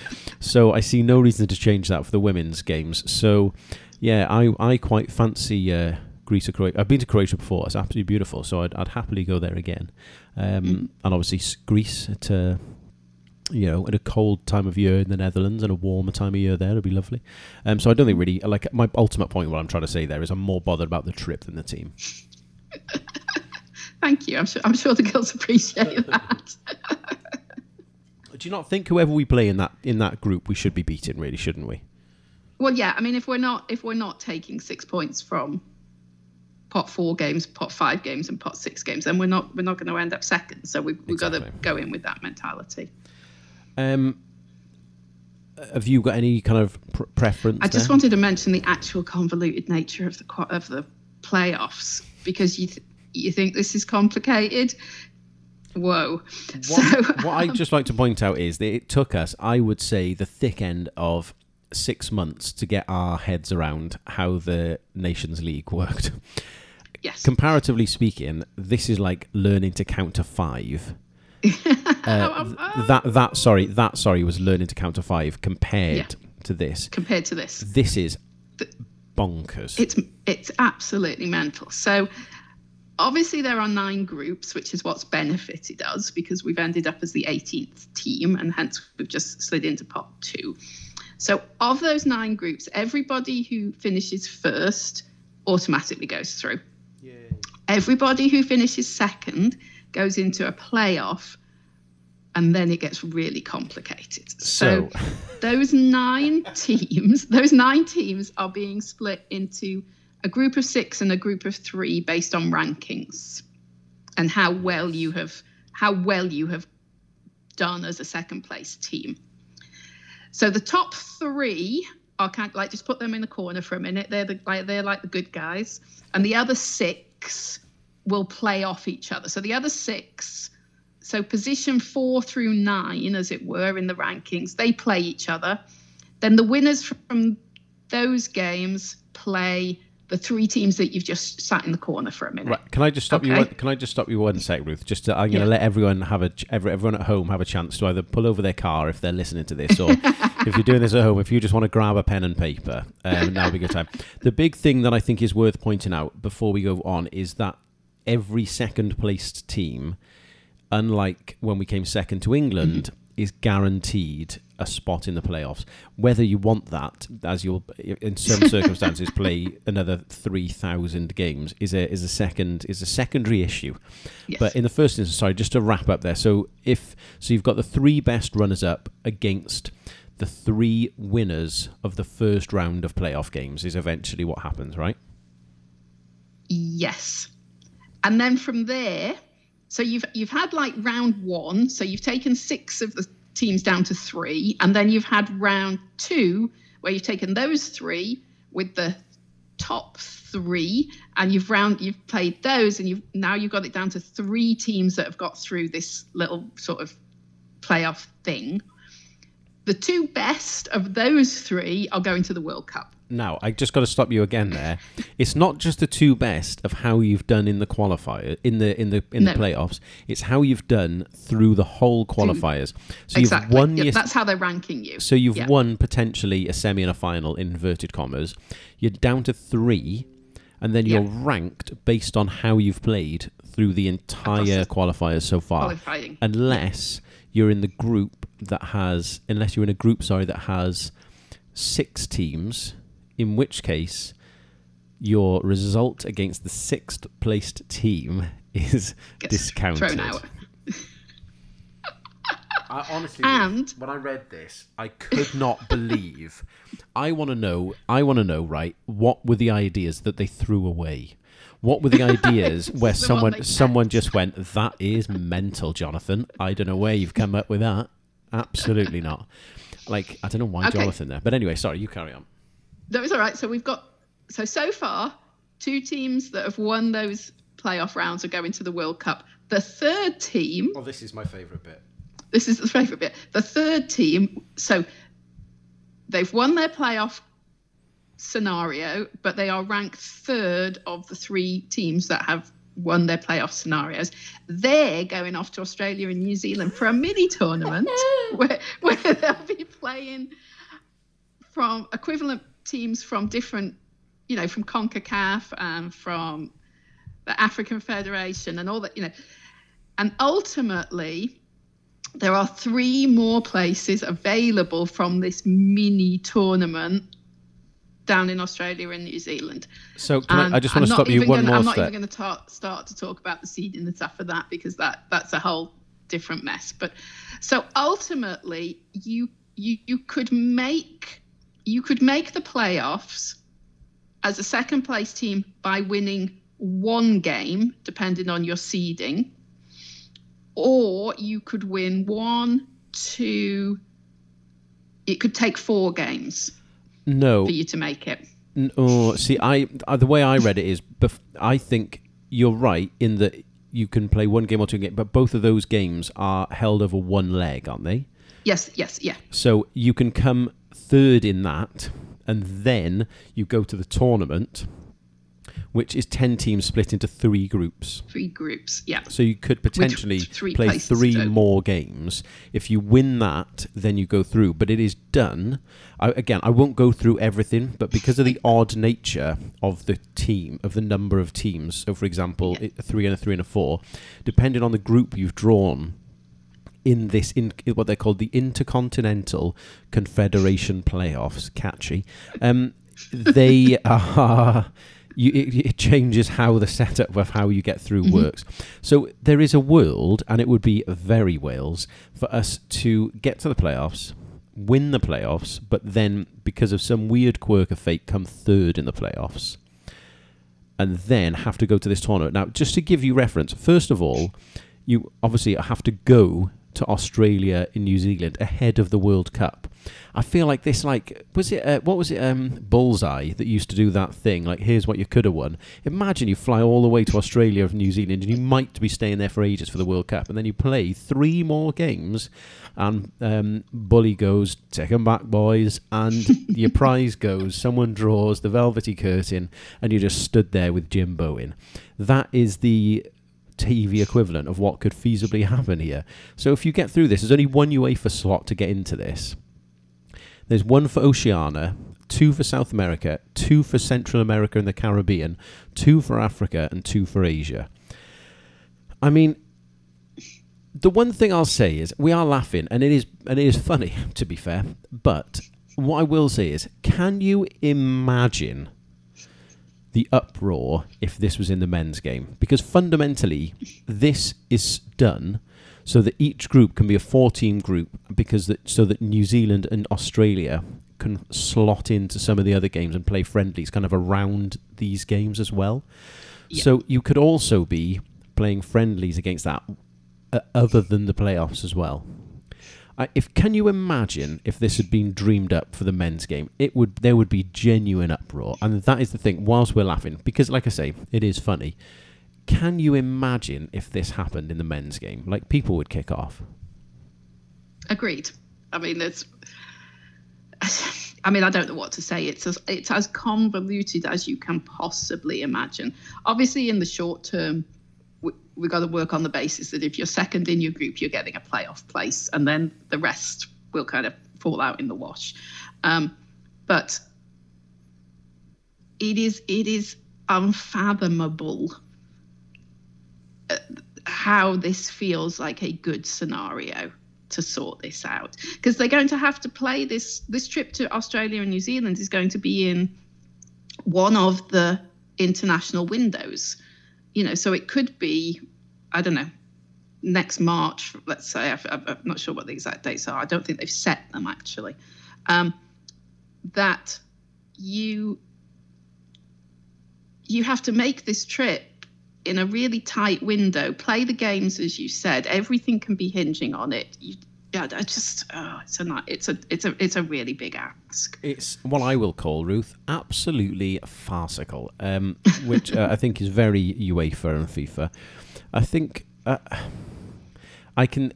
So I see no reason to change that for the women's games. So yeah, I quite fancy Greece or Croatia. I've been to Croatia before. It's absolutely beautiful. So I'd happily go there again. And obviously Greece at at a cold time of year in the Netherlands and a warmer time of year there would be lovely. So I don't think really, like my ultimate point, what I'm trying to say there is I'm more bothered about the trip than the team. Thank you. I'm sure the girls appreciate that. Do you not think whoever we play in that group we should be beating really, shouldn't we? Well, yeah. I mean, if we're not taking 6 points from pot four games, pot five games, and pot six games, then we're not going to end up second. So we've got to go in with that mentality. Have you got any kind of preference? I just wanted to mention the actual convoluted nature of the playoffs because you think this is complicated. Whoa. What I'd just like to point out is that it took us, I would say, the thick end of 6 months to get our heads around how the Nations League worked. Yes. Comparatively speaking, this is like learning to count to five. That was learning to count to five compared to this. This is bonkers. It's absolutely mental. So obviously there are 9 groups, which is what's benefited us because we've ended up as the 18th team and hence we've just slid into pot 2. So of those 9 groups, everybody who finishes first automatically goes through. Yeah. Everybody who finishes second goes into a playoff, and then it gets really complicated. So those nine teams are being split into a group of 6 and a group of 3 based on rankings and how well you have done as a second place team. So the top 3 are kind of like, just put them in the corner for a minute. They're like the good guys. And the other 6 will play off each other. So the other 6, so position 4 through 9, as it were, in the rankings, they play each other. Then the winners from those games play the 3 teams that you've just sat in the corner for a minute. Right. Can I just stop you? Can I just stop you 1 sec, Ruth? Just I'm going to let everyone everyone at home have a chance to either pull over their car if they're listening to this, or if you're doing this at home, if you just want to grab a pen and paper, now would be a good time. The big thing that I think is worth pointing out before we go on is that every second placed team, unlike when we came second to England, is guaranteed a spot in the playoffs. Whether you want that, as you'll in some circumstances play another 3,000 games, is a secondary issue. Yes. But in the first instance, sorry, just to wrap up there. So you've got the 3 best runners up against the 3 winners of the first round of playoff games is eventually what happens, right? Yes. And then from there, so you've had like round 1, so you've taken 6 of the teams down to 3, and then you've had round 2 where you've taken those 3 with the top 3, and you've played those, and now you've got it down to 3 teams that have got through this little sort of playoff thing. The two best of those three are going to the World Cup. Now, I just got to stop you again there. It's not just the two best of how you've done in the qualifier, in the playoffs. It's how you've done through the whole qualifiers. So exactly. You've won. Yeah, that's how they're ranking you. So you've won potentially a semi and a final, inverted commas. You're down to three, and then you're ranked based on how you've played through the entire qualifiers so far. Qualifying. Unless you're in a group, that has six teams, in which case your result against the sixth placed team is discounted. Thrown out. I honestly, when I read this, I could not believe. I want to know, right, what were the ideas that they threw away? What were the ideas where someone just went, that is mental, Jonathan. I don't know where you've come up with that. Absolutely not. Like, I don't know why Jonathan there. But anyway, sorry, you carry on. That was all right. So we've got, so far, two teams that have won those playoff rounds are going to the World Cup. The third team. Oh, this is my favourite bit. This is the favourite bit. The third team, so they've won their playoff scenario, but they are ranked third of the three teams that have won their playoff scenarios. They're going off to Australia and New Zealand for a mini tournament where they'll be playing from equivalent teams from different, from CONCACAF and from the African Federation and all that, And ultimately, there are three more places available from this mini tournament down in Australia and New Zealand. So I just want to stop you one more step. I'm not even going to start to talk about the seeding and stuff for that, because that's a whole different mess. But so ultimately, you could make the playoffs as a second place team by winning one game, depending on your seeding, or you could win one, two. It could take four games. No, for you to make it. No, see, the way I read it is, I think you're right in that you can play one game or two games, but both of those games are held over one leg, aren't they? Yes, yeah. So you can come third in that, and then you go to the tournament, which is 10 teams split into three groups. Three groups, yeah. So you could potentially play three more games. If you win that, then you go through. But it is done. I won't go through everything, but because of the odd nature of the team, of the number of teams, so for example, a 3 and a 3 and a 4, depending on the group you've drawn in this, in what they call the Intercontinental Confederation Playoffs, catchy, they are... It changes how the setup of how you get through works. So there is a world, and it would be very Wales, for us to get to the playoffs, win the playoffs, but then, because of some weird quirk of fate, come third in the playoffs, and then have to go to this tournament. Now, just to give you reference, first of all, you obviously have to go to Australia and New Zealand ahead of the World Cup. I feel like this, Bullseye that used to do that thing, like, here's what you could have won. Imagine you fly all the way to Australia and New Zealand, and you might be staying there for ages for the World Cup, and then you play three more games, and Bully goes, take 'em back, boys, and your prize goes, someone draws the velvety curtain, and you just stood there with Jim Bowen. That is the TV equivalent of what could feasibly happen here. So if you get through this, there's only one UEFA slot to get into this. There's one for Oceania, two for South America, two for Central America and the Caribbean, two for Africa, and two for Asia. I mean, the one thing I'll say is, we are laughing, and it is funny, to be fair, but what I will say is, can you imagine the uproar if this was in the men's game? Because fundamentally, this is done so that each group can be a 4-team group, so that New Zealand and Australia can slot into some of the other games and play friendlies kind of around these games as well. Yeah. So you could also be playing friendlies against that, other than the playoffs as well. Can you imagine if this had been dreamed up for the men's game? There would be genuine uproar. And that is the thing, whilst we're laughing, because like I say, it is funny. Can you imagine if this happened in the men's game? Like, people would kick off. Agreed. I mean, there's, I mean, I don't know what to say. It's as convoluted as you can possibly imagine. Obviously, in the short term, we've got to work on the basis that if you're second in your group, you're getting a playoff place, and then the rest will kind of fall out in the wash. But it is unfathomable how this feels like a good scenario to sort this out, because they're going to have to play this trip to Australia and New Zealand is going to be in one of the international windows, you know, so it could be, I don't know, next March, let's say. I'm not sure what the exact dates are. I don't think they've set them actually. That you have to make this trip in a really tight window, play the games, as you said. Everything can be hinging on it. It's a really big ask. It's what I will call, Ruth, absolutely farcical, which I think is very UEFA and FIFA. I think I can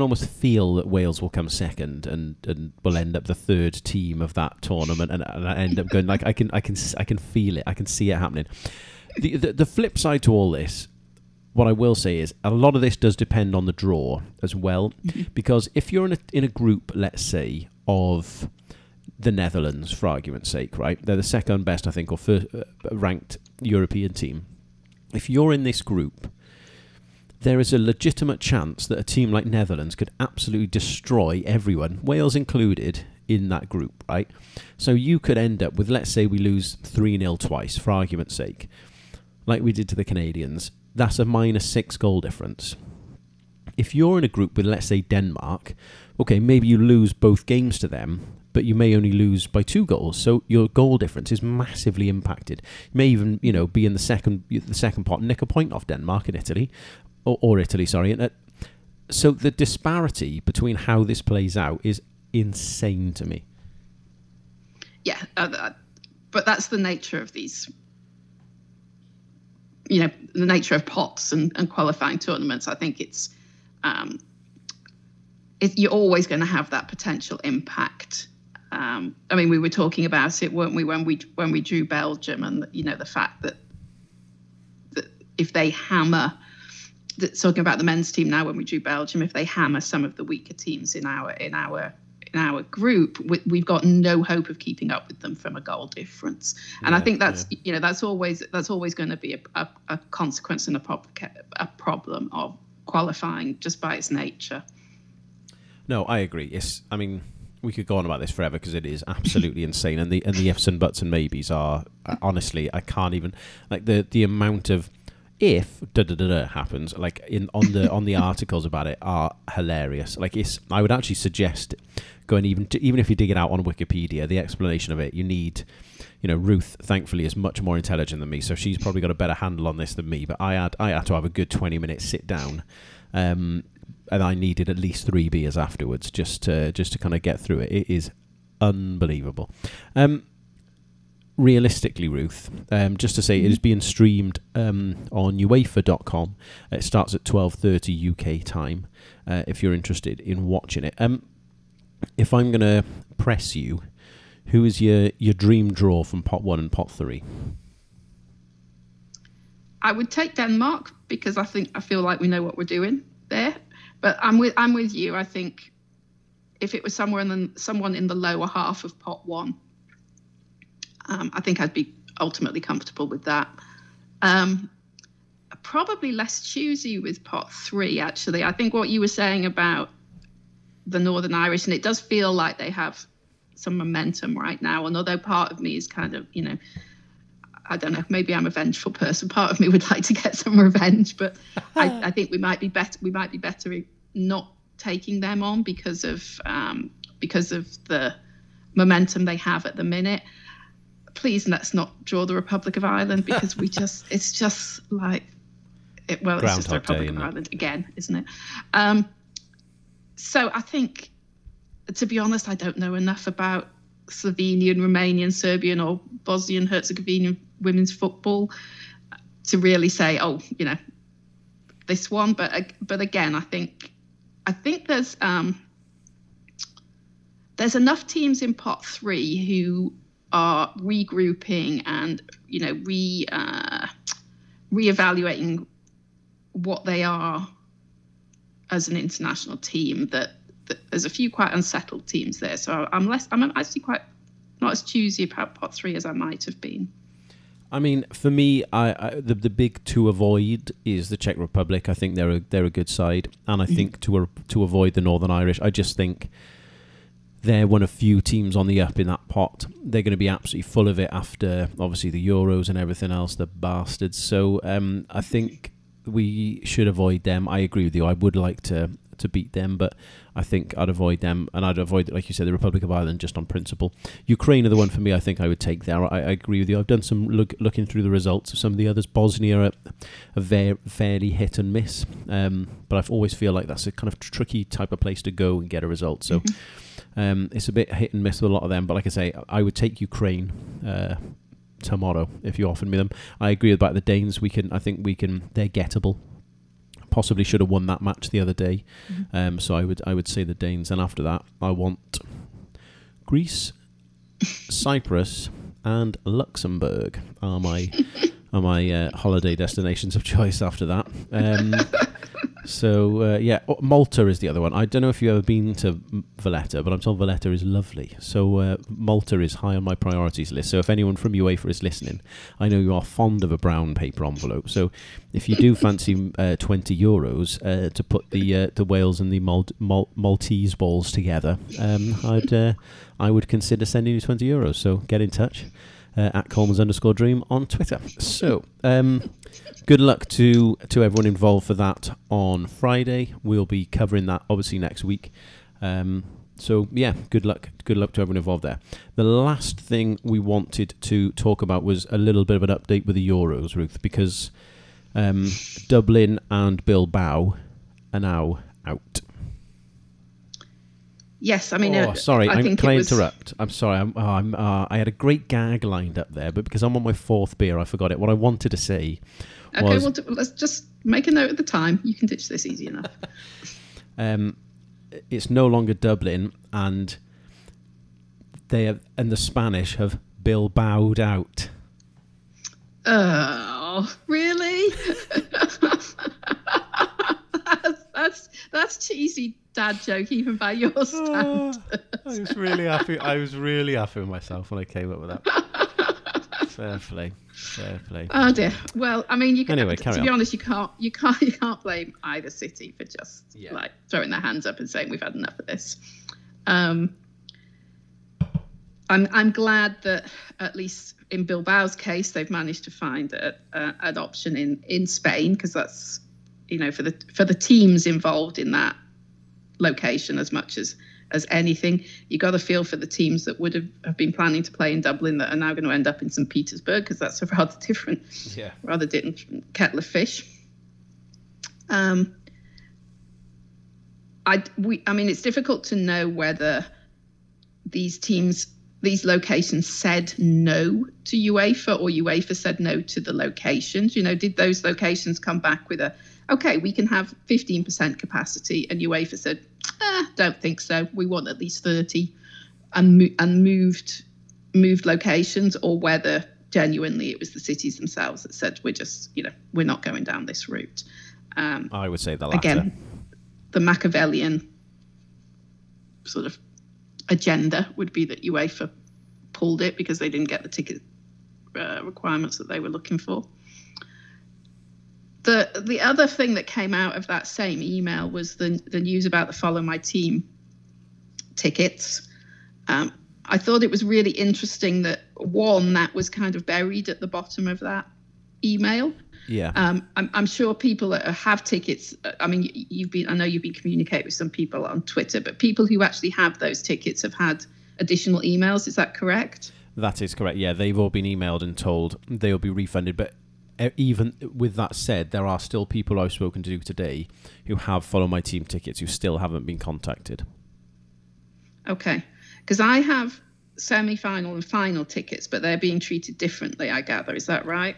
almost feel that Wales will come second and will end up the third team of that tournament, and I end up going like I can feel it. I can see it happening. The flip side to all this, what I will say is a lot of this does depend on the draw as well, because if you're in a group, let's say, of the Netherlands, for argument's sake, right? They're the second best, I think, or first ranked European team. If you're in this group, there is a legitimate chance that a team like Netherlands could absolutely destroy everyone, Wales included, in that group, right? So you could end up with, let's say we lose 3-0 twice, for argument's sake, like we did to the Canadians. That's a -6 goal difference. If you're in a group with, let's say, Denmark, okay, maybe you lose both games to them, but you may only lose by 2 goals, so your goal difference is massively impacted. You may even, you know, be in the second pot and nick a point off Denmark and Italy, or Italy, sorry. And so the disparity between how this plays out is insane to me. Yeah, but that's the nature of these. You know, the nature of pots and qualifying tournaments. I think you're always going to have that potential impact. I mean, we were talking about it, weren't we, when we drew Belgium, and you know the fact that if they hammer, talking about the men's team now, when we drew Belgium, if they hammer some of the weaker teams in our group, we've got no hope of keeping up with them from a goal difference. And I think that's you know that's always going to be a consequence and a problem of qualifying just by its nature. No, I agree. Yes, I mean, we could go on about this forever because it is absolutely insane. And the ifs and buts and maybes are, honestly, I can't even, like, the amount of if happens, like, on the articles about it are hilarious. Like, I would actually suggest going even if you dig it out on Wikipedia, the explanation of it. You need, you know, Ruth thankfully is much more intelligent than me, so she's probably got a better handle on this than me. But I had to have a good 20-minute sit down, and I needed at least 3 beers afterwards just to kind of get through it. It is unbelievable. Realistically, Ruth, just to say, it is being streamed on UEFA.com. It starts at 12:30 UK time, if you're interested in watching it. If I'm going to press you, who is your dream draw from Pot 1 and Pot 3? I would take Denmark, because I feel like we know what we're doing there. But I'm with you. I think if it was someone in the lower half of Pot 1, I think I'd be ultimately comfortable with that. Probably less choosy with Pot 3, actually. I think what you were saying about the Northern Irish, and it does feel like they have some momentum right now. And although part of me is kind of, you know, I don't know, maybe I'm a vengeful person. Part of me would like to get some revenge, but I think we might be better not taking them on because of the momentum they have at the minute. Please let's not draw the Republic of Ireland, because it's just the Republic of Ireland again, isn't it? So I think, to be honest, I don't know enough about Slovenian, Romanian, Serbian or Bosnian Herzegovinian women's football to really say, oh, you know, this one. But again, I think there's there's enough teams in pot three who are regrouping and, you know, reevaluating what they are as an international team, that there's a few quite unsettled teams there. So I'm actually quite not as choosy about pot three as I might have been. I mean, for me, the big to avoid is the Czech Republic. I think they're a good side, and I think to avoid the Northern Irish, I just think they're one of few teams on the up in that pot. They're going to be absolutely full of it after obviously the Euros and everything else. The bastards. So I think we should avoid them. I agree with you. I would like to beat them, but I think I'd avoid them, and I'd avoid, like you said, the Republic of Ireland just on principle. Ukraine are the one for me. I think I would take there. I agree with you. I've done some looking through the results of some of the others. Bosnia are fairly hit and miss, but I always feel like that's a kind of tricky type of place to go and get a result. So it's a bit hit and miss with a lot of them, but like I say, I would take Ukraine tomorrow if you offered me them. I agree about the Danes. They're gettable. Possibly should have won that match the other day. So I would say the Danes, and after that I want Greece, Cyprus and Luxembourg are my holiday destinations of choice after that. Malta is the other one. I don't know if you've ever been to Valletta, but I'm told Valletta is lovely. So Malta is high on my priorities list. So if anyone from UEFA is listening, I know you are fond of a brown paper envelope. So if you do fancy €20 to put the Wales and the Maltese balls together, I would consider sending you €20. So get in touch. At Coleman's_dream on Twitter. So good luck to everyone involved for that on Friday. We'll be covering that obviously next week. Good luck to everyone involved there. The last thing we wanted to talk about was a little bit of an update with the Euros, Ruth, because Dublin and Bilbao are now out. Yes, I mean... Can I interrupt? I'm sorry. I had a great gag lined up there, but because I'm on my fourth beer, I forgot it. What I wanted to say was... Okay, well, let's just make a note of the time. You can ditch this easy enough. It's no longer Dublin, and the Spanish have Bilbao'd out. Oh, really? That's cheesy dad joke even by your standards. I was really happy with myself when I came up with that. Fair play. Oh dear. Well, I mean, to be honest, you can't blame either city for just like throwing their hands up and saying we've had enough of this. I'm glad that at least in Bilbao's case they've managed to find an option in Spain, because that's, you know, for the teams involved in that location as much as anything. You got to feel for the teams that would have been planning to play in Dublin that are now going to end up in St. Petersburg, because that's a rather different, kettle of fish. It's difficult to know whether these locations said no to UEFA or UEFA said no to the locations. You know, did those locations come back with okay, we can have 15% capacity, and UEFA said, don't think so. We want at least 30, and moved locations, or whether genuinely it was the cities themselves that said, we're not going down this route. I would say the latter. Again, the Machiavellian sort of agenda would be that UEFA pulled it because they didn't get the ticket requirements that they were looking for. The other thing that came out of that same email was the news about the Follow My Team tickets. I thought it was really interesting that, one, that was kind of buried at the bottom of that email. Yeah. I'm sure people that have tickets, I mean, I know you've been communicating with some people on Twitter, but people who actually have those tickets have had additional emails. Is that correct? That is correct. Yeah, they've all been emailed and told they'll be refunded, but even with that said, there are still people I've spoken to today who have Follow My Team tickets who still haven't been contacted. Okay, because I have semi-final and final tickets, but they're being treated differently, I gather. Is that right?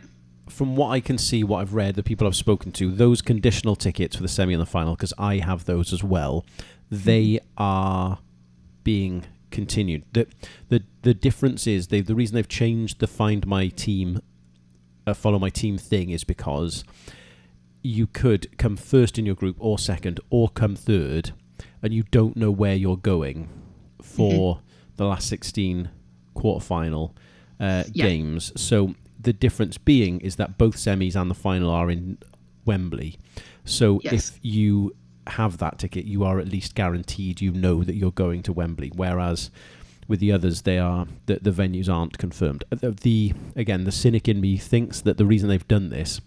From what I can see, what I've read, the people I've spoken to, those conditional tickets for the semi and the final, because I have those as well, they are being continued. The difference is the reason they've changed the Find My Team, Follow My Team thing is because you could come first in your group or second or come third, and you don't know where you're going for the last 16 quarterfinal games. So the difference being is that both semis and the final are in Wembley. So if you have that ticket, you are at least guaranteed, you know, that you're going to Wembley, whereas with the others, they are the venues aren't confirmed. The cynic in me thinks that the reason they've done this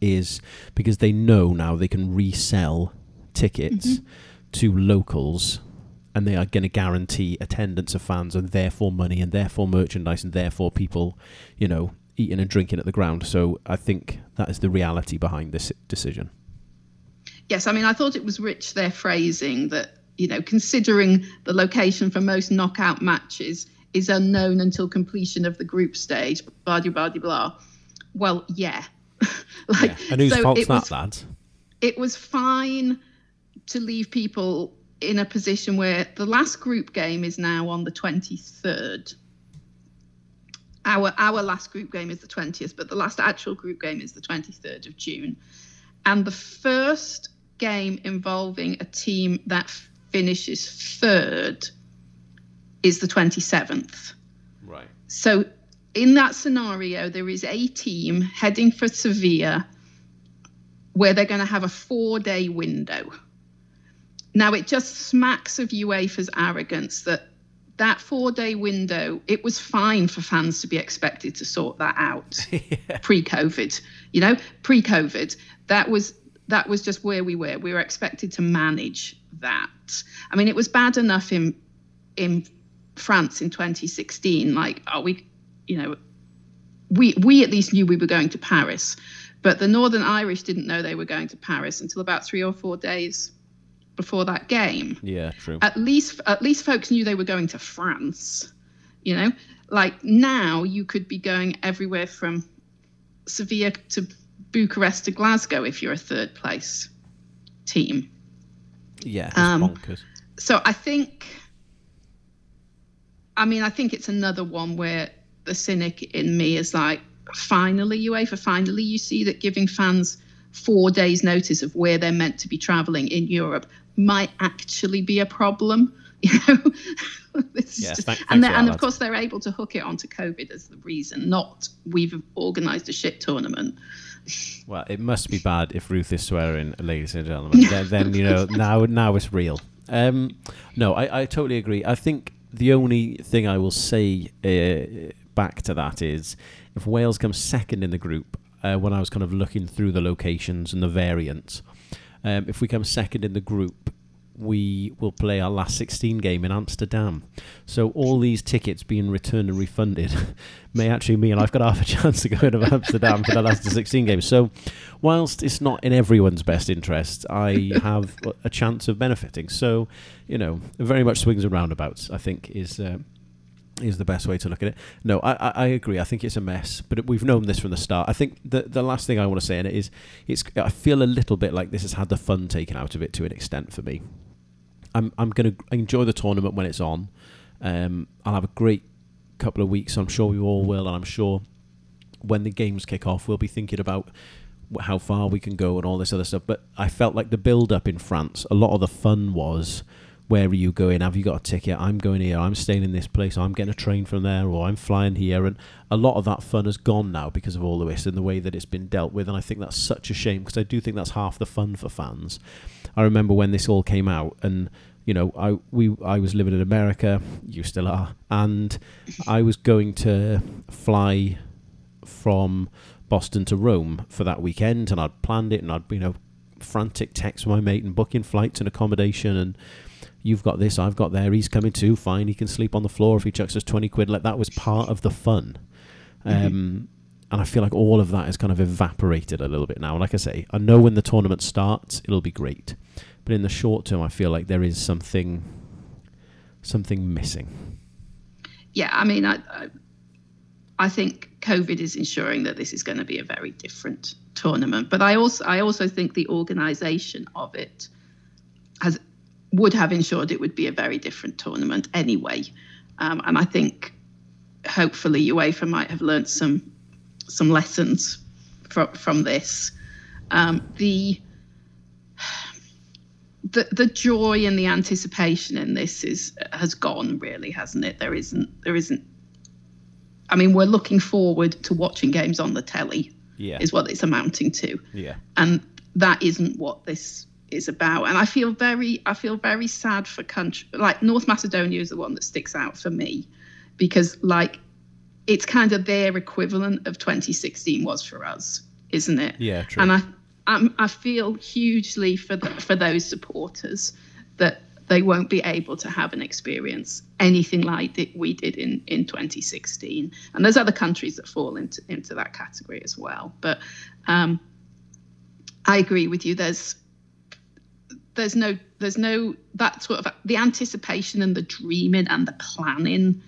is because they know now they can resell tickets to locals, and they are going to guarantee attendance of fans and therefore money and therefore merchandise and therefore people, you know, eating and drinking at the ground. So I think that is the reality behind this decision. Yes, I mean, I thought it was rich, their phrasing that, you know, considering the location for most knockout matches is unknown until completion of the group stage, blah, blah, blah, blah. Well, and whose fault's that, lads? It was fine to leave people in a position where the last group game is now on the 23rd. Our last group game is the 20th, but the last actual group game is the 23rd of June. And the first game involving a team that finishes third is the 27th. Right. So in that scenario, there is a team heading for Sevilla where they're going to have a 4-day window. Now, it just smacks of UEFA's arrogance that 4-day window, it was fine for fans to be expected to sort that out pre-COVID, you know, pre-COVID. That was just where we were. We were expected to manage that. I mean, it was bad enough in France in 2016. Like, we at least knew we were going to Paris, but the Northern Irish didn't know they were going to Paris until about 3 or 4 days before that game. Yeah, true. At least folks knew they were going to France, you know? Like, now you could be going everywhere from Sevilla to Bucharest to Glasgow if you're a third place team. Yeah, that's bonkers. So I think it's another one where the cynic in me is like, finally, UEFA, finally you see that giving fans 4 days notice of where they're meant to be travelling in Europe might actually be a problem, you know. Of course they're able to hook it onto COVID as the reason, not we've organised a shit tournament. Well, it must be bad if Ruth is swearing, ladies and gentlemen. then you know, now it's real. No, I totally agree. I think the only thing I will say back to that is if Wales comes second in the group. When I was kind of looking through the locations and the variants, if we come second in the group, we will play our last 16 game in Amsterdam. So all these tickets being returned and refunded may actually mean I've got half a chance of going to Amsterdam for the last 16 games. So whilst it's not in everyone's best interest, I have a chance of benefiting. So, you know, very much swings and roundabouts, I think, is the best way to look at it. No, I agree. I think it's a mess, but we've known this from the start. I think the last thing I want to say in it is, I feel a little bit like this has had the fun taken out of it to an extent for me. I'm going to enjoy the tournament when it's on. I'll have a great couple of weeks. I'm sure we all will, and I'm sure when the games kick off, we'll be thinking about how far we can go and all this other stuff. But I felt like the build-up in France, a lot of the fun was, where are you going? Have you got a ticket? I'm going here. I'm staying in this place. I'm getting a train from there, or I'm flying here. And a lot of that fun has gone now because of all this and the way that it's been dealt with. And I think that's such a shame because I do think that's half the fun for fans. I remember when this all came out, and you know, I was living in America. You still are, and I was going to fly from Boston to Rome for that weekend, and I'd planned it, and I'd, you know, frantic text with my mate and booking flights and accommodation and. You've got this, I've got there, he's coming too, fine, he can sleep on the floor if he chucks us 20 quid. Like, that was part of the fun. And I feel like all of that has kind of evaporated a little bit now. Like I say, I know when the tournament starts, it'll be great. But in the short term, I feel like there is something missing. Yeah, I mean, I think COVID is ensuring that this is going to be a very different tournament. But I also think the organisation of it has would have ensured it would be a very different tournament anyway. And I think hopefully UEFA might have learnt some lessons from this. The joy and the anticipation in this has gone, really, hasn't it? There isn't. I mean, we're looking forward to watching games on the telly. Yeah. Is what it's amounting to. Yeah. And that isn't what this is about. And I feel very sad for country like North Macedonia is the one that sticks out for me, because like it's kind of their equivalent of 2016 was for us, isn't it? Yeah, true. And I feel hugely for those supporters that they won't be able to have an experience anything like that we did in 2016. And there's other countries that fall into that category as well. But I agree with you. There's no that sort of the anticipation and the dreaming and the planning,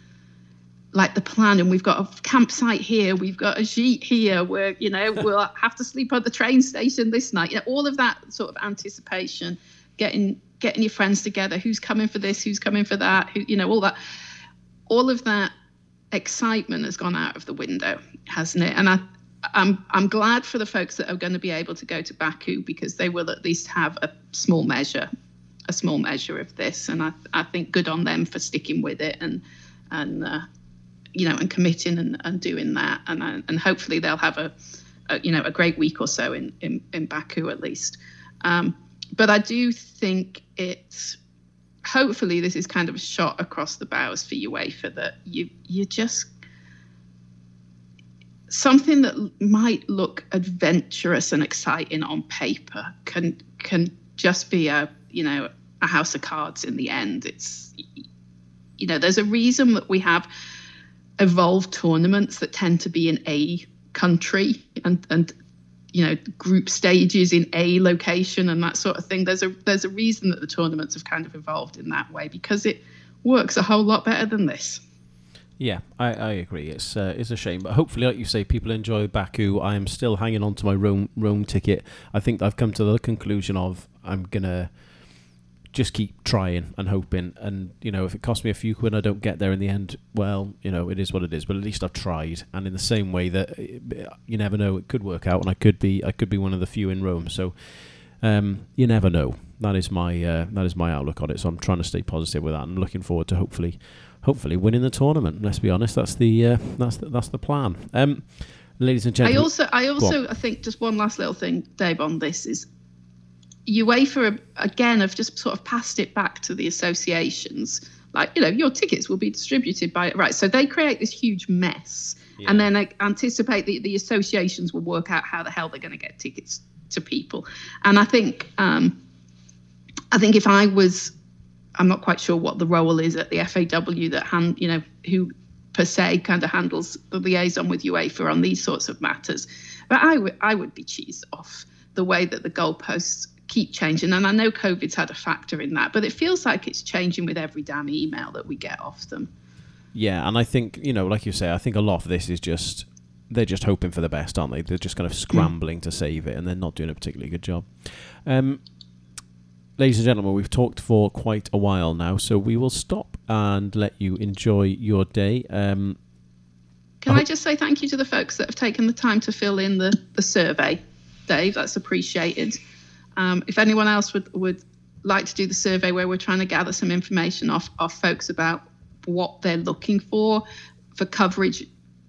like the plan. And we've got a campsite here. We've got a sheet here where, you know, we'll have to sleep at the train station this night. You know, all of that sort of anticipation, getting your friends together, who's coming for this, who's coming for that, who, you know, all of that excitement has gone out of the window, hasn't it? And I'm glad for the folks that are going to be able to go to Baku, because they will at least have a small measure of this. And I think good on them for sticking with it and committing and doing that. And hopefully they'll have a great week or so in Baku at least. But I do think hopefully this is kind of a shot across the bows for UEFA that you just, something that might look adventurous and exciting on paper can just be a house of cards in the end. It's, you know, there's a reason that we have evolved tournaments that tend to be in a country and you know, group stages in a location and that sort of thing. There's a reason that the tournaments have kind of evolved in that way, because it works a whole lot better than this. Yeah, I agree. It's a shame, but hopefully, like you say, people enjoy Baku. I am still hanging on to my Rome ticket. I think I've come to the conclusion of I'm gonna just keep trying and hoping, and you know, if it costs me a few quid, I don't get there in the end, well, you know, it is what it is, but at least I've tried. And in the same way that you never know, it could work out and I could be one of the few in Rome, so you never know. That is my outlook on it, so I'm trying to stay positive with that, and I'm looking forward to hopefully winning the tournament. Let's be honest, that's the plan. Ladies and gentlemen, I also I think just one last little thing, Dave, on this is UEFA, again, have just sort of passed it back to the associations. Like, you know, your tickets will be distributed by... Right, so they create this huge mess. Yeah. And then they anticipate the associations will work out how the hell they're going to get tickets to people. And I think if I was... I'm not quite sure what the role is at the FAW that, who per se kind of handles the liaison with UEFA on these sorts of matters. But I would be cheesed off the way that the goalposts keep changing, and I know COVID's had a factor in that, but it feels like it's changing with every damn email that we get off them. Yeah, and I think, you know, like you say, I think a lot of this is just, they're just hoping for the best, aren't they? They're just kind of scrambling to save it, and they're not doing a particularly good job. Ladies and gentlemen, we've talked for quite a while now, so we will stop and let you enjoy your day. Can I just say thank you to the folks that have taken the time to fill in the survey, Dave? That's appreciated. If anyone else would like to do the survey where we're trying to gather some information off folks about what they're looking for coverage,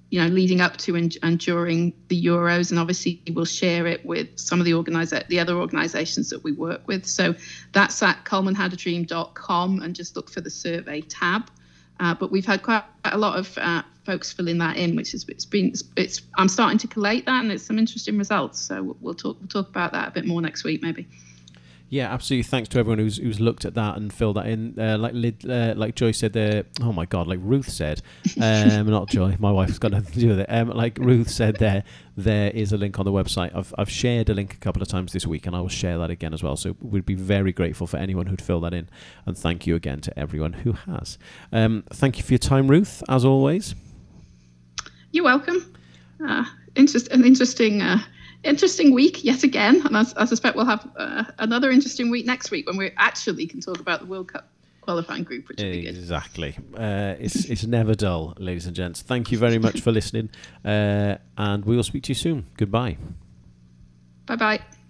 you know, leading up to and during the Euros, and obviously we'll share it with some of the other organisations that we work with. So that's at colemanhadadream.com and just look for the survey tab. But we've had quite a lot of folks filling that in, which is I'm starting to collate that, and it's some interesting results. So we'll talk about that a bit more next week, maybe. Yeah, absolutely. Thanks to everyone who's looked at that and filled that in. Like Joy said there. Oh my God, like Ruth said, not Joy. My wife's got nothing to do with it. Like Ruth said there. There is a link on the website. I've shared a link a couple of times this week, and I will share that again as well. So we'd be very grateful for anyone who'd fill that in, and thank you again to everyone who has. Thank you for your time, Ruth, as always. You're welcome. An interesting Interesting week yet again, and I suspect we'll have another interesting week next week when we actually can talk about the World Cup qualifying group, which would be good. Exactly. It's never dull, ladies and gents. Thank you very much for listening, and we will speak to you soon. Goodbye. Bye-bye.